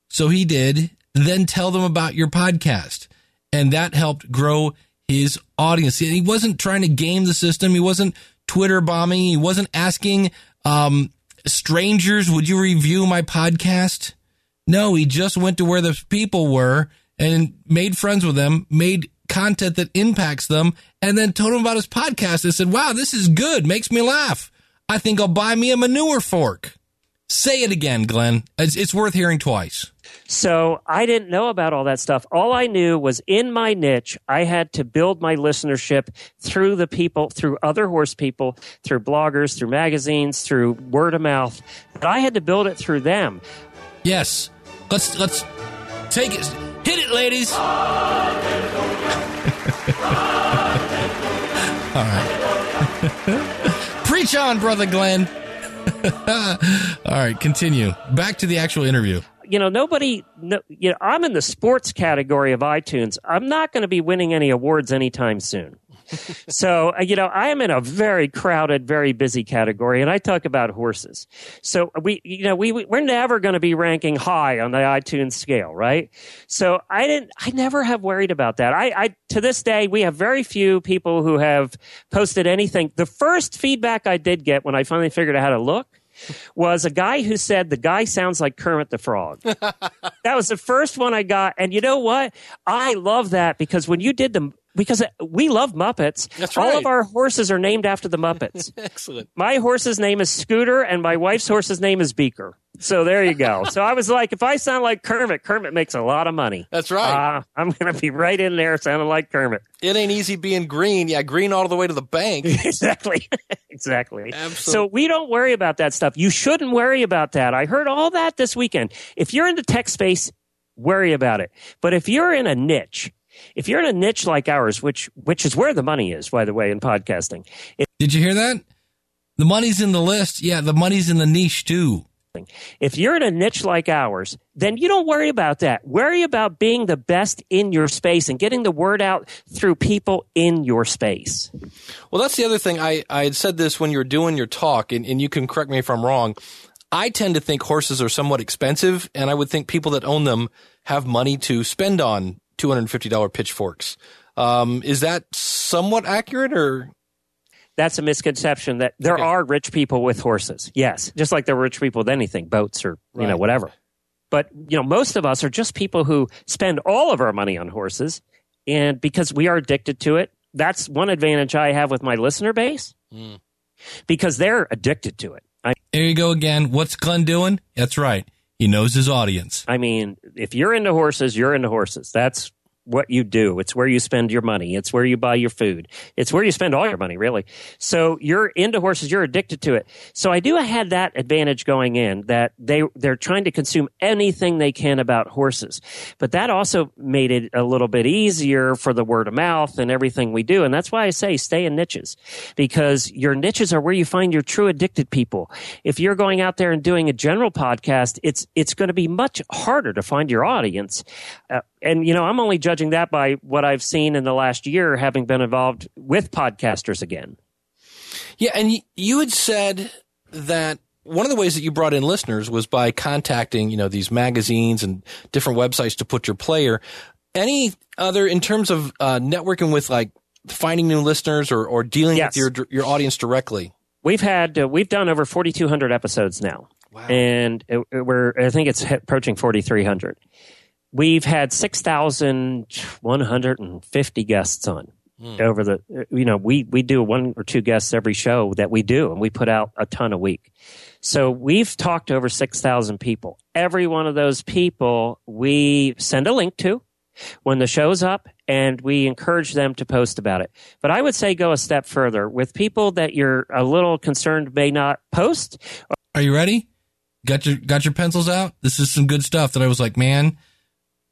So he did. Then tell them about your podcast. And that helped grow his audience. He wasn't trying to game the system. He wasn't Twitter bombing. He wasn't asking strangers, would you review my podcast? No, he just went to where the people were and made friends with them, made content that impacts them, and then told him about his podcast and said, wow, this is good. Makes me laugh. I think I'll buy me a manure fork. Say it again, Glenn. It's worth hearing twice. So I didn't know about all that stuff. All I knew was in my niche, I had to build my listenership through the people, through other horse people, through bloggers, through magazines, through word of mouth. But I had to build it through them. Yes. Let's take it. Hit it, ladies. All right. Preach on, Brother Glenn. All right, continue. Back to the actual interview. You know, I'm in the sports category of iTunes. I'm not going to be winning any awards anytime soon. So, you know, I am in a very crowded, very busy category, and I talk about horses. So we're never going to be ranking high on the iTunes scale, right? So I never have worried about that. I to this day, we have very few people who have posted anything. The first feedback I did get when I finally figured out how to look was a guy who said the guy sounds like Kermit the Frog. That was the first one I got. And you know what? I love that because when you did because we love Muppets. That's right. All of our horses are named after the Muppets. Excellent. My horse's name is Scooter, and my wife's horse's name is Beaker. So there you go. So I was like, if I sound like Kermit, Kermit makes a lot of money. That's right. I'm going to be right in there sounding like Kermit. It ain't easy being green. Yeah, green all the way to the bank. Exactly. Exactly. Absolutely. So we don't worry about that stuff. You shouldn't worry about that. I heard all that this weekend. If you're in the tech space, worry about it. But if you're in a niche... If you're in a niche like ours, which is where the money is, by the way, in podcasting. Did you hear that? The money's in the list. Yeah, the money's in the niche, too. If you're in a niche like ours, then you don't worry about that. Worry about being the best in your space and getting the word out through people in your space. Well, that's the other thing. I had said this when you were doing your talk, and you can correct me if I'm wrong. I tend to think horses are somewhat expensive, and I would think people that own them have money to spend on $250 pitchforks. Is that somewhat accurate, or? That's a misconception that there are rich people with horses. Yes. Just like there are rich people with anything, boats or, you know, whatever. But, you know, most of us are just people who spend all of our money on horses, and because we are addicted to it. That's one advantage I have with my listener base because they're addicted to it. There you go again. What's Glenn doing? That's right. He knows his audience. I mean, if you're into horses, you're into horses. That's what you do. It's where you spend your money. It's where you buy your food. It's where you spend all your money, really. So you're into horses. You're addicted to it. So I knew I had that advantage going in, that they're trying to consume anything they can about horses. But that also made it a little bit easier for the word of mouth and everything we do. And that's why I say stay in niches, because your niches are where you find your true addicted people. If you're going out there and doing a general podcast, it's going to be much harder to find your audience. And, you know, I'm only judging that by what I've seen in the last year, having been involved with podcasters again. Yeah, and you had said that one of the ways that you brought in listeners was by contacting, you know, these magazines and different websites to put your player. Any other, in terms of networking with, like, finding new listeners or dealing with your audience directly? We've done over 4,200 episodes now. Wow. And I think it's approaching 4,300. We've had 6,150 guests on over the, you know, we do one or two guests every show that we do, and we put out a ton a week. So we've talked to over 6,000 people. Every one of those people we send a link to when the show's up, and we encourage them to post about it. But I would say go a step further with people that you're a little concerned may not post. Are you ready? Got your pencils out? This is some good stuff that I was like, man,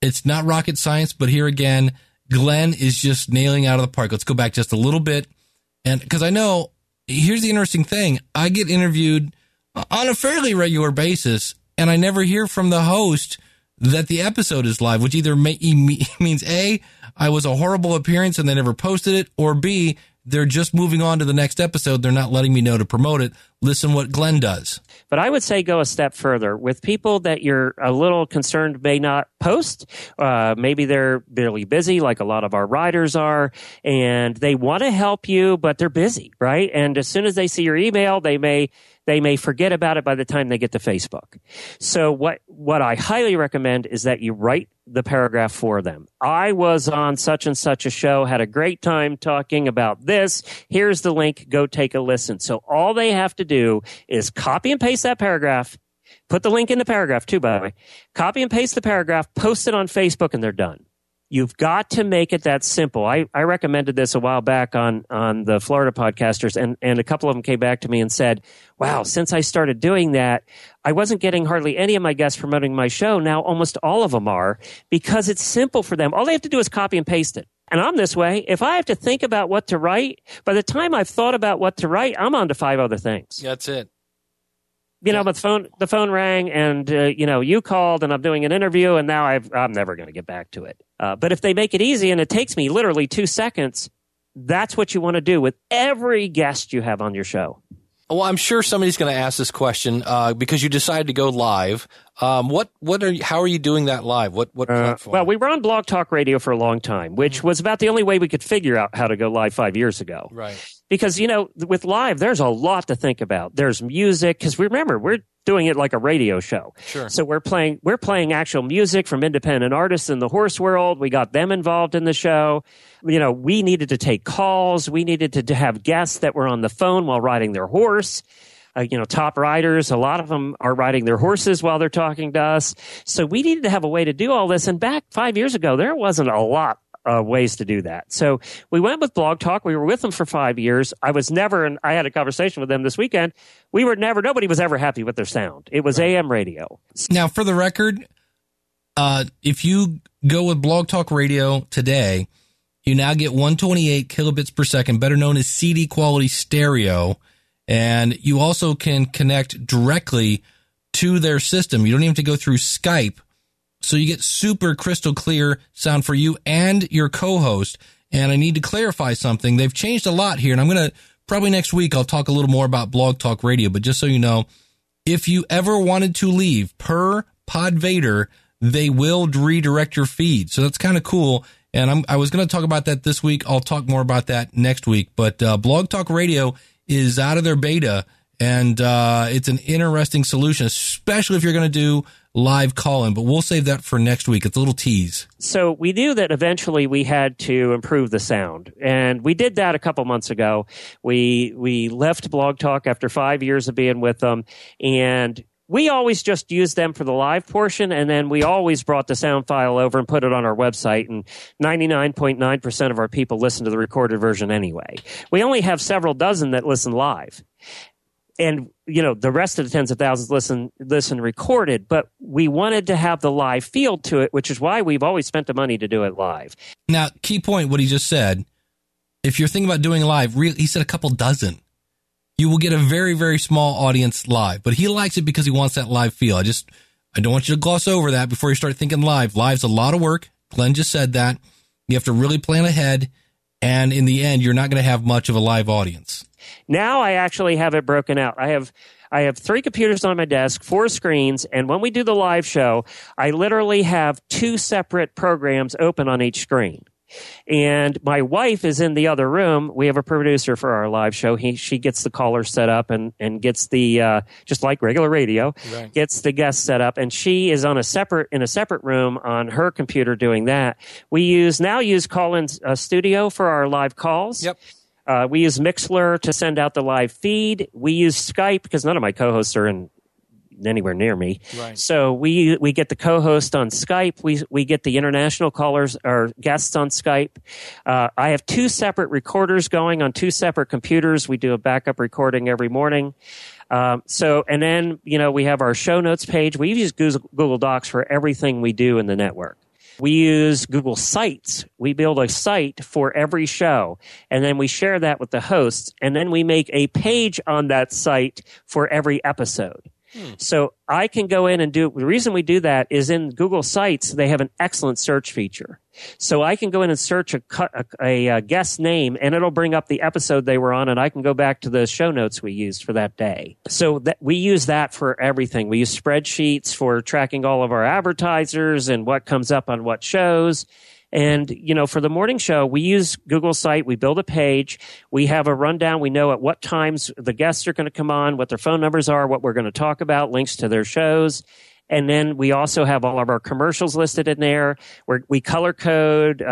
it's not rocket science, but here again, Glenn is just nailing out of the park. Let's go back just a little bit. And because I know, here's the interesting thing. I get interviewed on a fairly regular basis, and I never hear from the host that the episode is live, which either means A, I was a horrible appearance and they never posted it, or B, they're just moving on to the next episode. They're not letting me know to promote it. Listen what Glenn does. But I would say go a step further with people that you're a little concerned may not post. Maybe they're really busy, like a lot of our riders are, and they want to help you, but they're busy, right? And as soon as they see your email, they may forget about it by the time they get to Facebook. So what I highly recommend is that you write the paragraph for them. I was on such and such a show, had a great time talking about this. Here's the link. Go take a listen. So all they have to do is copy and paste that paragraph. Put the link in the paragraph too, by the way. Copy and paste the paragraph, post it on Facebook, and they're done. You've got to make it that simple. I recommended this a while back on the Florida podcasters, and a couple of them came back to me and said, wow, since I started doing that, I wasn't getting hardly any of my guests promoting my show. Now almost all of them are, because it's simple for them. All they have to do is copy and paste it. And I'm this way. If I have to think about what to write, by the time I've thought about what to write, I'm on to 5 other things. That's it. You know, but the phone rang, and you know, you called, and I'm doing an interview, and now I'm never going to get back to it. But if they make it easy, and it takes me literally 2 seconds, that's what you want to do with every guest you have on your show. Well, I'm sure somebody's going to ask this question because you decided to go live. How are you doing that live? What platform? Well, we were on Blog Talk Radio for a long time, which was about the only way we could figure out how to go live 5 years ago. Right. Because, you know, with live, there's a lot to think about. There's music, because remember, we're doing it like a radio show. Sure. So we're playing actual music from independent artists in the horse world. We got them involved in the show. You know, we needed to take calls. We needed to have guests that were on the phone while riding their horse. You know, top riders, a lot of them are riding their horses while they're talking to us. So we needed to have a way to do all this. And back 5 years ago, there wasn't a lot ways to do that. So we went with Blog Talk. We were with them for 5 years. I had a conversation with them this weekend. Nobody was ever happy with their sound. It was AM radio. Now, for the record, if you go with Blog Talk Radio today, you now get 128 kilobits per second, better known as CD quality stereo. And you also can connect directly to their system. You don't even have to go through Skype. So you get super crystal clear sound for you and your co-host. And I need to clarify something. They've changed a lot here. And I'm going to probably next week, I'll talk a little more about Blog Talk Radio. But just so you know, if you ever wanted to leave per Podvader, they will redirect your feed. So that's kind of cool. And I was going to talk about that this week. I'll talk more about that next week. But Blog Talk Radio is out of their beta. And it's an interesting solution, especially if you're going to do live call-in. But we'll save that for next week. It's a little tease. So we knew that eventually we had to improve the sound. And we did that a couple months ago. We left Blog Talk after 5 years of being with them. And We always just used them for the live portion, and then we always brought the sound file over and put it on our website, and 99.9% of our people listen to the recorded version anyway. We only have several dozen that listen live. And, you know, the rest of the tens of thousands listen recorded, but we wanted to have the live feel to it, which is why we've always spent the money to do it live. Now, key point, what he just said, if you're thinking about doing live, he said a couple dozen. You will get a very, very small audience live, but he likes it because he wants that live feel. I don't want you to gloss over that before you start thinking live. Live's a lot of work. Glenn just said that. You have to really plan ahead, and in the end, you're not going to have much of a live audience. Now I actually have it broken out. I have three computers on my desk, four screens, and when we do the live show, I literally have two separate programs open on each screen. And my wife is in the other room. We have a producer for our live show. She gets the caller set up and gets the just like regular radio, right. Gets the guest set up, and she is on a separate room on her computer doing that. We now use Call-In Studio for our live calls. Yep. We use Mixlr to send out the live feed. We use Skype because none of my co-hosts are in anywhere near me. Right. So we get the co-host on Skype. We get the international callers or guests on Skype. I have two separate recorders going on two separate computers. We do a backup recording every morning. And then, you know, we have our show notes page. We use Google Docs for everything we do in the network. We use Google Sites. We build a site for every show, and then we share that with the hosts, and then we make a page on that site for every episode. So I can go in and the reason we do that is in Google Sites, they have an excellent search feature. So I can go in and search a guest name, and it'll bring up the episode they were on, and I can go back to the show notes we used for that day. So that we use that for everything. We use spreadsheets for tracking all of our advertisers and what comes up on what shows. And, you know, for the morning show, we use Google Site. We build a page. We have a rundown. We know at what times the guests are going to come on, what their phone numbers are, what we're going to talk about, links to their shows. And then we also have all of our commercials listed in there. We color code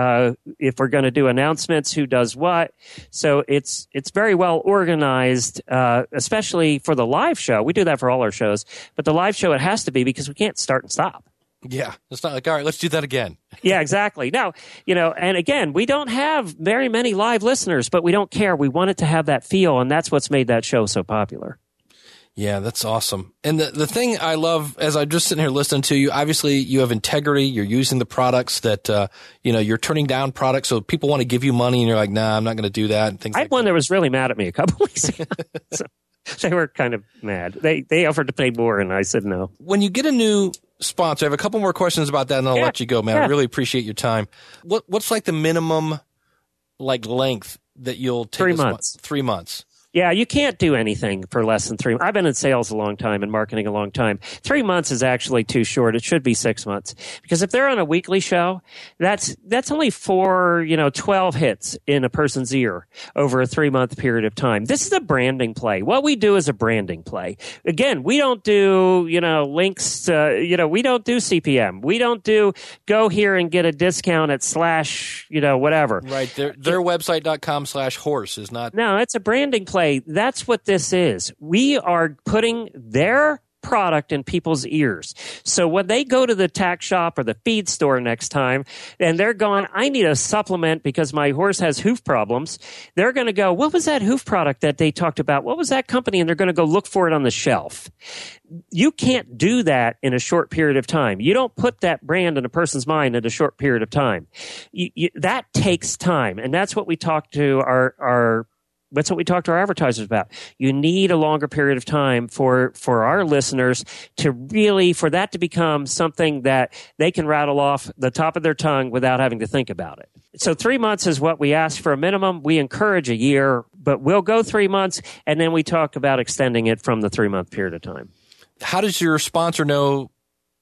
if we're going to do announcements, who does what. So it's very well organized, especially for the live show. We do that for all our shows. But the live show, it has to be because we can't start and stop. Yeah, it's not like, all right, let's do that again. Yeah, exactly. Now, you know, and again, we don't have very many live listeners, but we don't care. We want it to have that feel, and that's what's made that show so popular. Yeah, that's awesome. And the thing I love, as I'm just sitting here listening to you, obviously you have integrity. You're using the products that, you know, you're turning down products. So people want to give you money, and you're like, nah, I'm not going to do that. And things I had like one that was really mad at me a couple weeks ago. So they were kind of mad. They offered to pay more, and I said no. When you get a new sponsor, I have a couple more questions about that, and I'll let you go, man. Yeah. I really appreciate your time. What's like the minimum length that you'll take? 3 months. 3 months. Yeah, you can't do anything for less than 3 months. I've been in sales a long time and marketing a long time. 3 months is actually too short. It should be 6 months. Because if they're on a weekly show, that's only 12 hits in a person's ear over a 3 month period of time. This is a branding play. What we do is a branding play. Again, we don't do, links to, we don't do CPM. We don't do go here and get a discount at / whatever. Right. Their website.com/horse is not. No, it's a branding play. That's what this is. We are putting their product in people's ears. So when they go to the tack shop or the feed store next time and they're going, I need a supplement because my horse has hoof problems, they're going to go, what was that hoof product that they talked about? What was that company? And they're going to go look for it on the shelf. You can't do that in a short period of time. You don't put that brand in a person's mind in a short period of time. That takes time. And that's what we talk to that's what we talk to our advertisers about. You need a longer period of time for our listeners to really, for that to become something that they can rattle off the top of their tongue without having to think about it. So 3 months is what we ask for a minimum. We encourage a year, but we'll go 3 months, and then we talk about extending it from the 3 month period of time. How does your sponsor know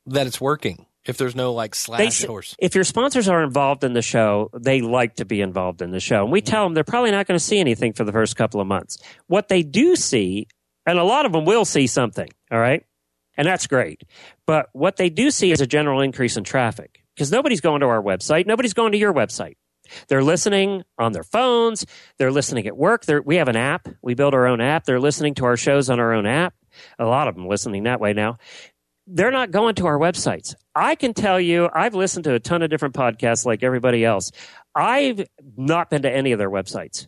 that it's working? If there's no /horse. If your sponsors are involved in the show, they like to be involved in the show. And we tell them they're probably not going to see anything for the first couple of months. What they do see, and a lot of them will see something, all right? And that's great. But what they do see is a general increase in traffic because nobody's going to our website. Nobody's going to your website. They're listening on their phones. They're listening at work. We have an app. We build our own app. They're listening to our shows on our own app. a lot of them listening that way now, they're not going to our websites. I can tell you, I've listened to a ton of different podcasts like everybody else. I've not been to any of their websites.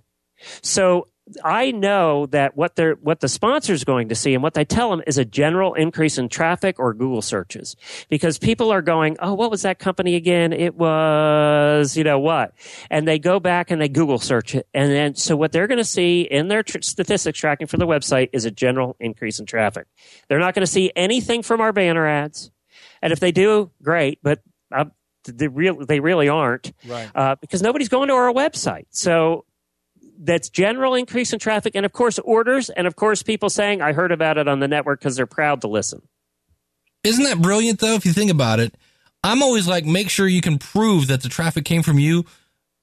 So I know that what the sponsor's going to see and what they tell them is a general increase in traffic or Google searches, because people are going, oh, what was that company again? It was, you know what? And they go back and they Google search it. And then, so what they're going to see in their statistics tracking for the website is a general increase in traffic. They're not going to see anything from our banner ads. And if they do, great, but they really aren't, right? Because nobody's going to our website. So, that's general increase in traffic and, of course, orders and, of course, people saying, I heard about it on the network because they're proud to listen. Isn't that brilliant, though, if you think about it? I'm always like, make sure you can prove that the traffic came from you.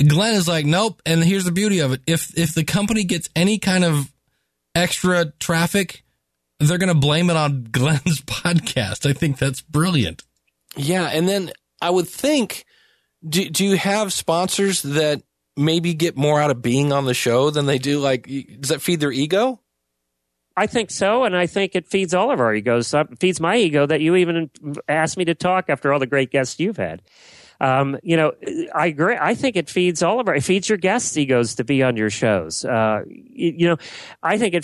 Glenn is like, nope, and here's the beauty of it. If the company gets any kind of extra traffic, they're going to blame it on Glenn's podcast. I think that's brilliant. Yeah, and then I would think, do you have sponsors that maybe get more out of being on the show than they do? Like, does that feed their ego? I think so, and I think it feeds all of our egos. It feeds my ego that you even asked me to talk after all the great guests you've had. You know, I agree. I think it feeds all of our, it feeds your guests' egos to be on your shows. You know, I think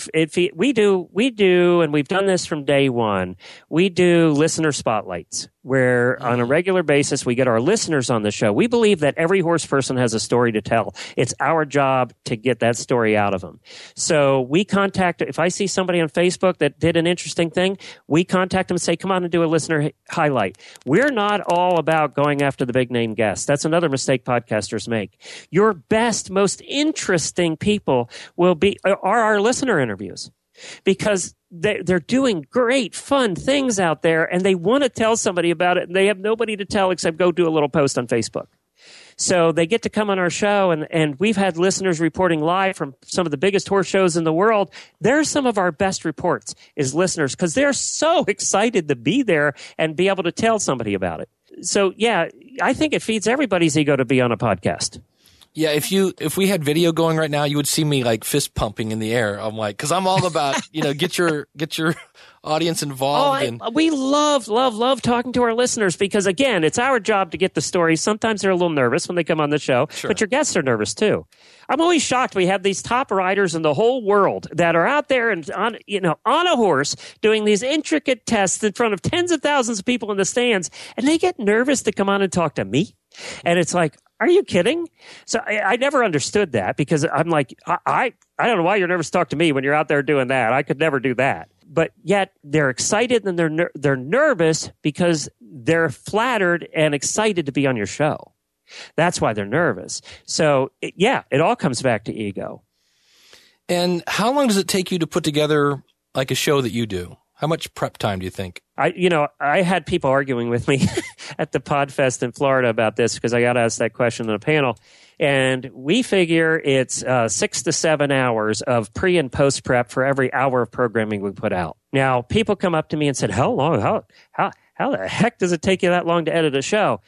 we do, and we've done this from day one. We do listener spotlights where on a regular basis, we get our listeners on the show. We believe that every horse person has a story to tell. It's our job to get that story out of them. So we contact, if I see somebody on Facebook that did an interesting thing, we contact them and say, come on and do a listener highlight. We're not all about going after the big name guests. That's another mistake podcasters make. Your best, most interesting people are our listener interviews, because they're doing great, fun things out there and they want to tell somebody about it and they have nobody to tell except go do a little post on Facebook. So they get to come on our show, and we've had listeners reporting live from some of the biggest horse shows in the world. They're some of our best reports is listeners, because they're so excited to be there and be able to tell somebody about it. So, yeah, I think it feeds everybody's ego to be on a podcast. Yeah, if we had video going right now, you would see me like fist pumping in the air. I'm like, because I'm all about, you know, get your audience involved. We love talking to our listeners, because again, it's our job to get the story. Sometimes they're a little nervous when they come on the show, sure, but your guests are nervous too. I'm always shocked. We have these top riders in the whole world that are out there and on a horse doing these intricate tests in front of tens of thousands of people in the stands, and they get nervous to come on and talk to me. And it's like, are you kidding? So I never understood that, because I'm like, I don't know why you're nervous to talk to me when you're out there doing that. I could never do that. But yet they're excited and they're nervous because they're flattered and excited to be on your show. That's why they're nervous. So it all comes back to ego. And how long does it take you to put together like a show that you do? How much prep time do you think? I had people arguing with me at the PodFest in Florida about this, because I got asked that question on a panel. And we figure it's 6 to 7 hours of pre and post prep for every hour of programming we put out. Now, people come up to me and said, how the heck does it take you that long to edit a show?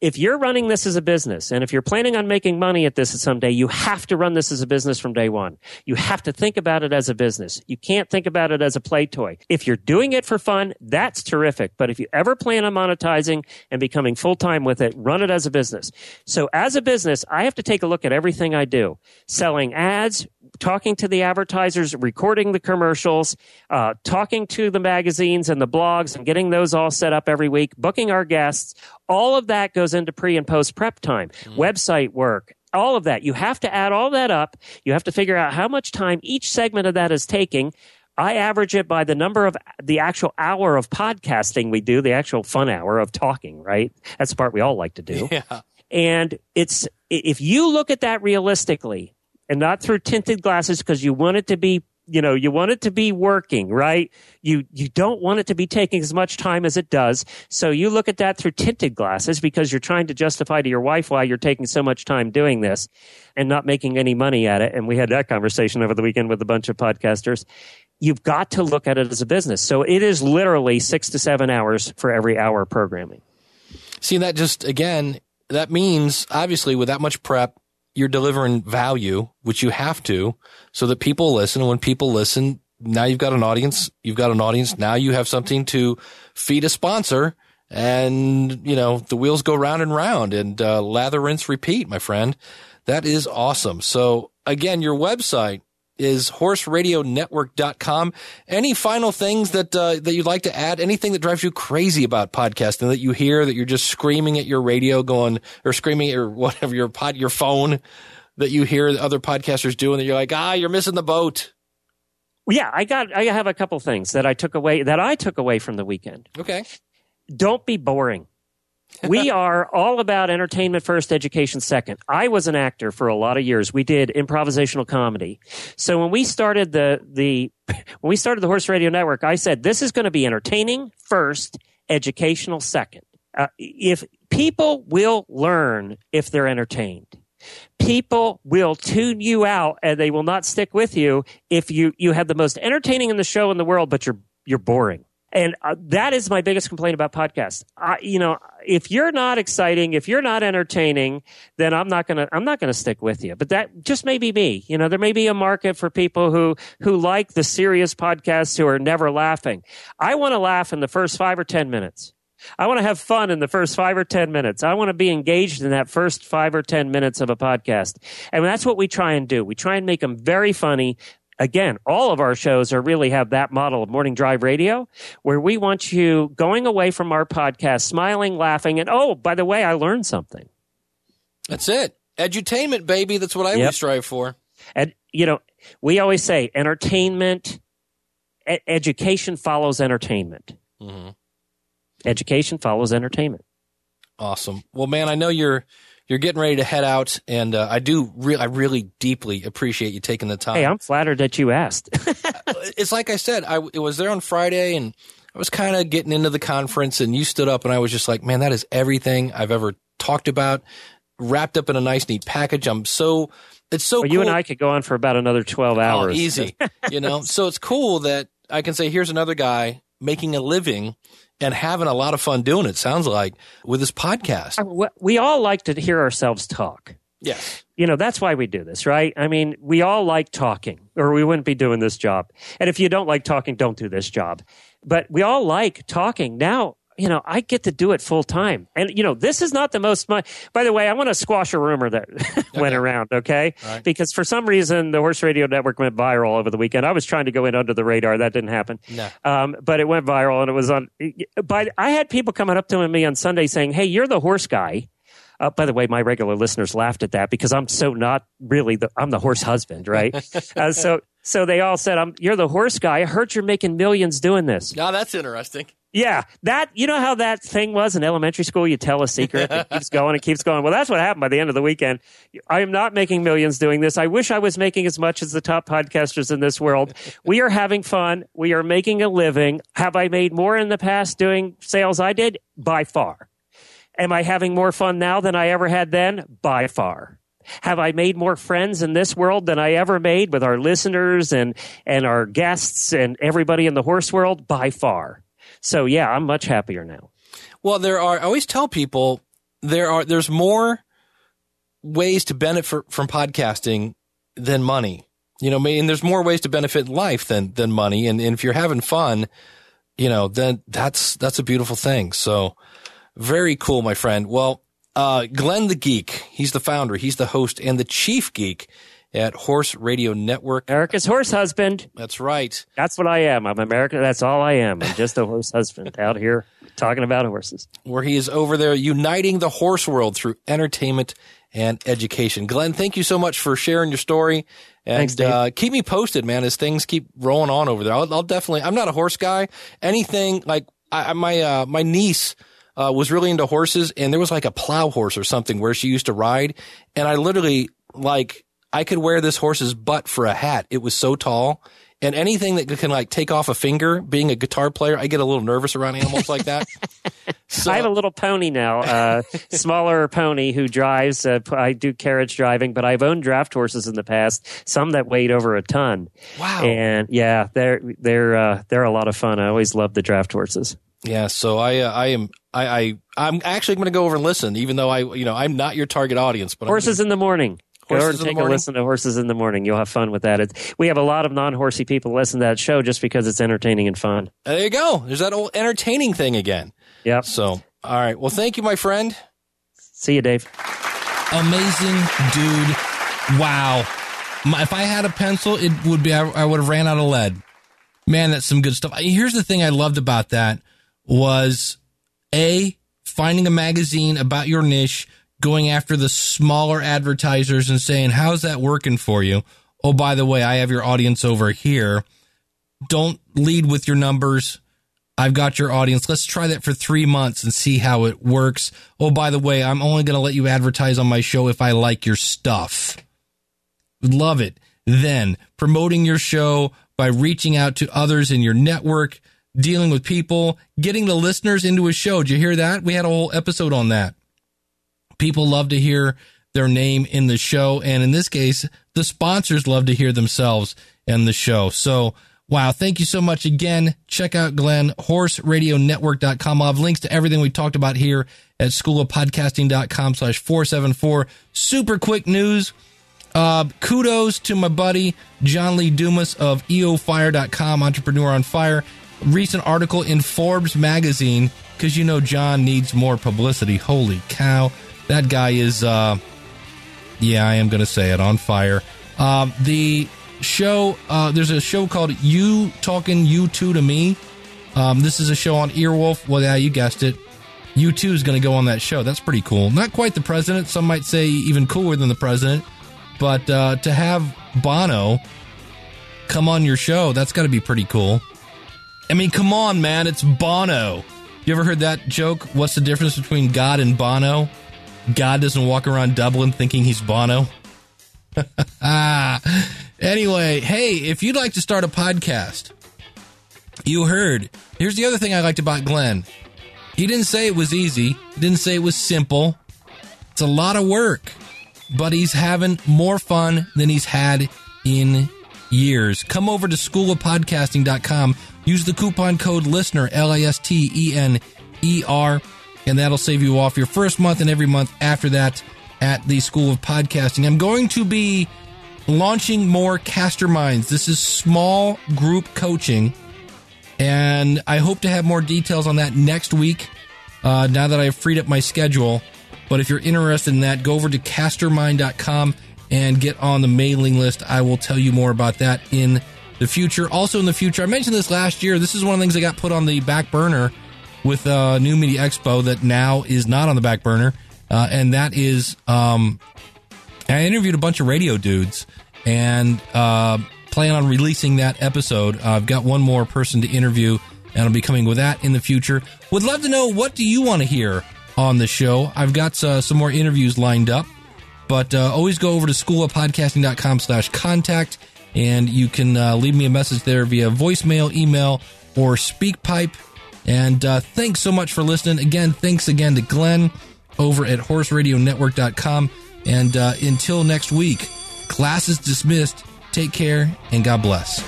If you're running this as a business, and if you're planning on making money at this someday, you have to run this as a business from day one. You have to think about it as a business. You can't think about it as a play toy. If you're doing it for fun, that's terrific. But if you ever plan on monetizing and becoming full-time with it, run it as a business. So as a business, I have to take a look at everything I do. Selling ads, talking to the advertisers, recording the commercials, talking to the magazines and the blogs and getting those all set up every week, booking our guests. All of that goes into pre and post prep time, website work, all of that. You have to add all that up. You have to figure out how much time each segment of that is taking. I average it by the number of the actual hour of podcasting we do, the actual fun hour of talking, right? That's the part we all like to do. Yeah. And it's, if you look at that realistically and not through tinted glasses, because you want it to be, you want it to be working, right? You don't want it to be taking as much time as it does. So you look at that through tinted glasses, because you're trying to justify to your wife why you're taking so much time doing this and not making any money at it. And we had that conversation over the weekend with a bunch of podcasters. You've got to look at it as a business. So it is literally 6 to 7 hours for every hour programming. See, that just, again, that means obviously with that much prep, you're delivering value, which you have to, so that people listen. And when people listen, now you've got an audience. You've got an audience. Now you have something to feed a sponsor, and, you know, the wheels go round and round, and lather, rinse, repeat, my friend. That is awesome. So again, your website is horseradionetwork.com. Any final things that that you'd like to add? Anything that drives you crazy about podcasting that you hear, that you're just screaming at your radio going, or screaming at whatever your phone, that you hear other podcasters doing that you're like, you're missing the boat? Yeah, I have a couple things that I took away from the weekend. Okay. Don't be boring. We are all about entertainment first, education second. I was an actor for a lot of years. We did improvisational comedy. So when we started the Horse Radio Network, I said, this is going to be entertaining first, educational second. If people will learn if they're entertained. People will tune you out, and they will not stick with you if you have the most entertaining in the show in the world, but you're boring. And that is my biggest complaint about podcasts. If you're not exciting, if you're not entertaining, then I'm not gonna stick with you. But that just may be me. You know, there may be a market for people who like the serious podcasts who are never laughing. I want to laugh in the first 5 or 10 minutes. I want to have fun in the first 5 or 10 minutes. I want to be engaged in that first 5 or 10 minutes of a podcast. And that's what we try and do. We try and make them very funny. Again, all of our shows have that model of morning drive radio, where we want you going away from our podcast, smiling, laughing, and, oh, by the way, I learned something. That's it. Edutainment, baby. That's what I always strive for. And, we always say entertainment, education follows entertainment. Mm-hmm. Education follows entertainment. Awesome. Well, man, I know you're getting ready to head out, and I really deeply appreciate you taking the time. Hey, I'm flattered that you asked. It's like I said, it was there on Friday, and I was kind of getting into the conference, and you stood up, and I was just like, man, that is everything I've ever talked about, wrapped up in a nice, neat package. It's so cool. You and I could go on for about another 12 hours. Easy, So it's cool that I can say, here's another guy making a living and having a lot of fun doing it, sounds like, with this podcast. We all like to hear ourselves talk. Yes. That's why we do this, right? I mean, we all like talking, or we wouldn't be doing this job. And if you don't like talking, don't do this job. But we all like talking. Now, I get to do it full time. And, this is not the most money. By the way, I want to squash a rumor that went around, okay? Right. Because for some reason, the Horse Radio Network went viral over the weekend. I was trying to go in under the radar. That didn't happen. No. But it went viral, and it was on. But I had people coming up to me on Sunday saying, hey, you're the horse guy. By the way, my regular listeners laughed at that because I'm so not really I'm the horse husband, right? So they all said, you're the horse guy. I heard you're making millions doing this. Now, that's interesting. Yeah, how that thing was in elementary school? You tell a secret, it keeps going. Well, that's what happened by the end of the weekend. I am not making millions doing this. I wish I was making as much as the top podcasters in this world. We are having fun. We are making a living. Have I made more in the past doing sales? I did? By far. Am I having more fun now than I ever had then? By far. Have I made more friends in this world than I ever made with our listeners and our guests and everybody in the horse world? By far. So, yeah, I'm much happier now. Well, I always tell people there's more ways to benefit from podcasting than money. And there's more ways to benefit life than money. And if you're having fun, then that's a beautiful thing. So very cool, my friend. Well, Glenn the Geek, he's the founder, he's the host, and the chief geek at Horse Radio Network. America's horse husband. That's right. That's what I am. I'm American. That's all I am. I'm just a horse husband out here talking about horses. Where he is over there uniting the horse world through entertainment and education. Glenn, thank you so much for sharing your story. And thanks, Dave. Keep me posted, man, as things keep rolling on over there. I'll definitely – I'm not a horse guy. Anything like my niece – was really into horses, and there was like a plow horse or something where she used to ride, and I literally I could wear this horse's butt for a hat. It was so tall, and anything that can take off a finger, being a guitar player, I get a little nervous around animals like that. So, I have a little pony now, smaller pony who drives. I do carriage driving, but I've owned draft horses in the past, some that weighed over a ton. Wow. And yeah, they're a lot of fun. I always love the draft horses. Yeah, so I'm actually going to go over and listen, even though I'm not your target audience. But Horses in the Morning. Go and take a listen to Horses in the Morning. You'll have fun with that. We have a lot of non-horsey people listen to that show just because it's entertaining and fun. There you go. There's that old entertaining thing again. Yeah. So, all right. Well, thank you, my friend. See you, Dave. Amazing dude. Wow. If I had a pencil, it would be I would have ran out of lead. Man, that's some good stuff. Here's the thing I loved about that was, A, finding a magazine about your niche, going after the smaller advertisers and saying, how's that working for you? Oh, by the way, I have your audience over here. Don't lead with your numbers. I've got your audience. Let's try that for 3 months and see how it works. Oh, by the way, I'm only going to let you advertise on my show if I like your stuff. Love it. Then promoting your show by reaching out to others in your network, dealing with people, getting the listeners into a show. Did you hear that? We had a whole episode on that. People love to hear their name in the show. And in this case, the sponsors love to hear themselves in the show. So, wow. Thank you so much again. Check out Glenn, horseradionetwork.com. I'll have links to everything we talked about here at schoolofpodcasting.com/474. Super quick news. Kudos to my buddy, John Lee Dumas of eofire.com, Entrepreneur on Fire. Recent article in Forbes magazine, because you know John needs more publicity. Holy cow. That guy is, yeah, I am going to say it, on fire. The show, there's a show called You Talking You Two to Me. This is a show on Earwolf. Well, yeah, you guessed it. You Two is going to go on that show. That's pretty cool. Not quite the president. Some might say even cooler than the president. But to have Bono come on your show, that's got to be pretty cool. I mean, come on, man. It's Bono. You ever heard that joke? What's the difference between God and Bono? God doesn't walk around Dublin thinking he's Bono. Anyway, hey, if you'd like to start a podcast, you heard. Here's the other thing I liked about Glenn. He didn't say it was easy. He didn't say it was simple. It's a lot of work. But he's having more fun than he's had in years. Come over to schoolofpodcasting.com. Use the coupon code LISTENER, LISTENER, and that'll save you off your first month and every month after that at the School of Podcasting. I'm going to be launching more Casterminds. This is small group coaching, and I hope to have more details on that next week now that I've freed up my schedule. But if you're interested in that, go over to castermind.com and get on the mailing list. I will tell you more about that in the future. Also in the future, I mentioned this last year. This is one of the things that got put on the back burner with New Media Expo that now is not on the back burner. And that is, I interviewed a bunch of radio dudes and plan on releasing that episode. I've got one more person to interview, and I'll be coming with that in the future. Would love to know, what do you want to hear on the show? I've got some more interviews lined up, but always go over to schoolofpodcasting.com/contact, and you can leave me a message there via voicemail, email, or SpeakPipe. And thanks so much for listening. Again, thanks again to Glenn over at horseradionetwork.com. And until next week, class is dismissed. Take care, and God bless.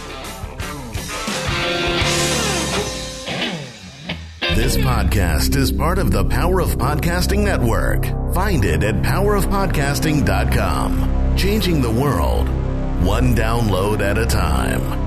This podcast is part of the Power of Podcasting Network. Find it at powerofpodcasting.com. Changing the world, one download at a time.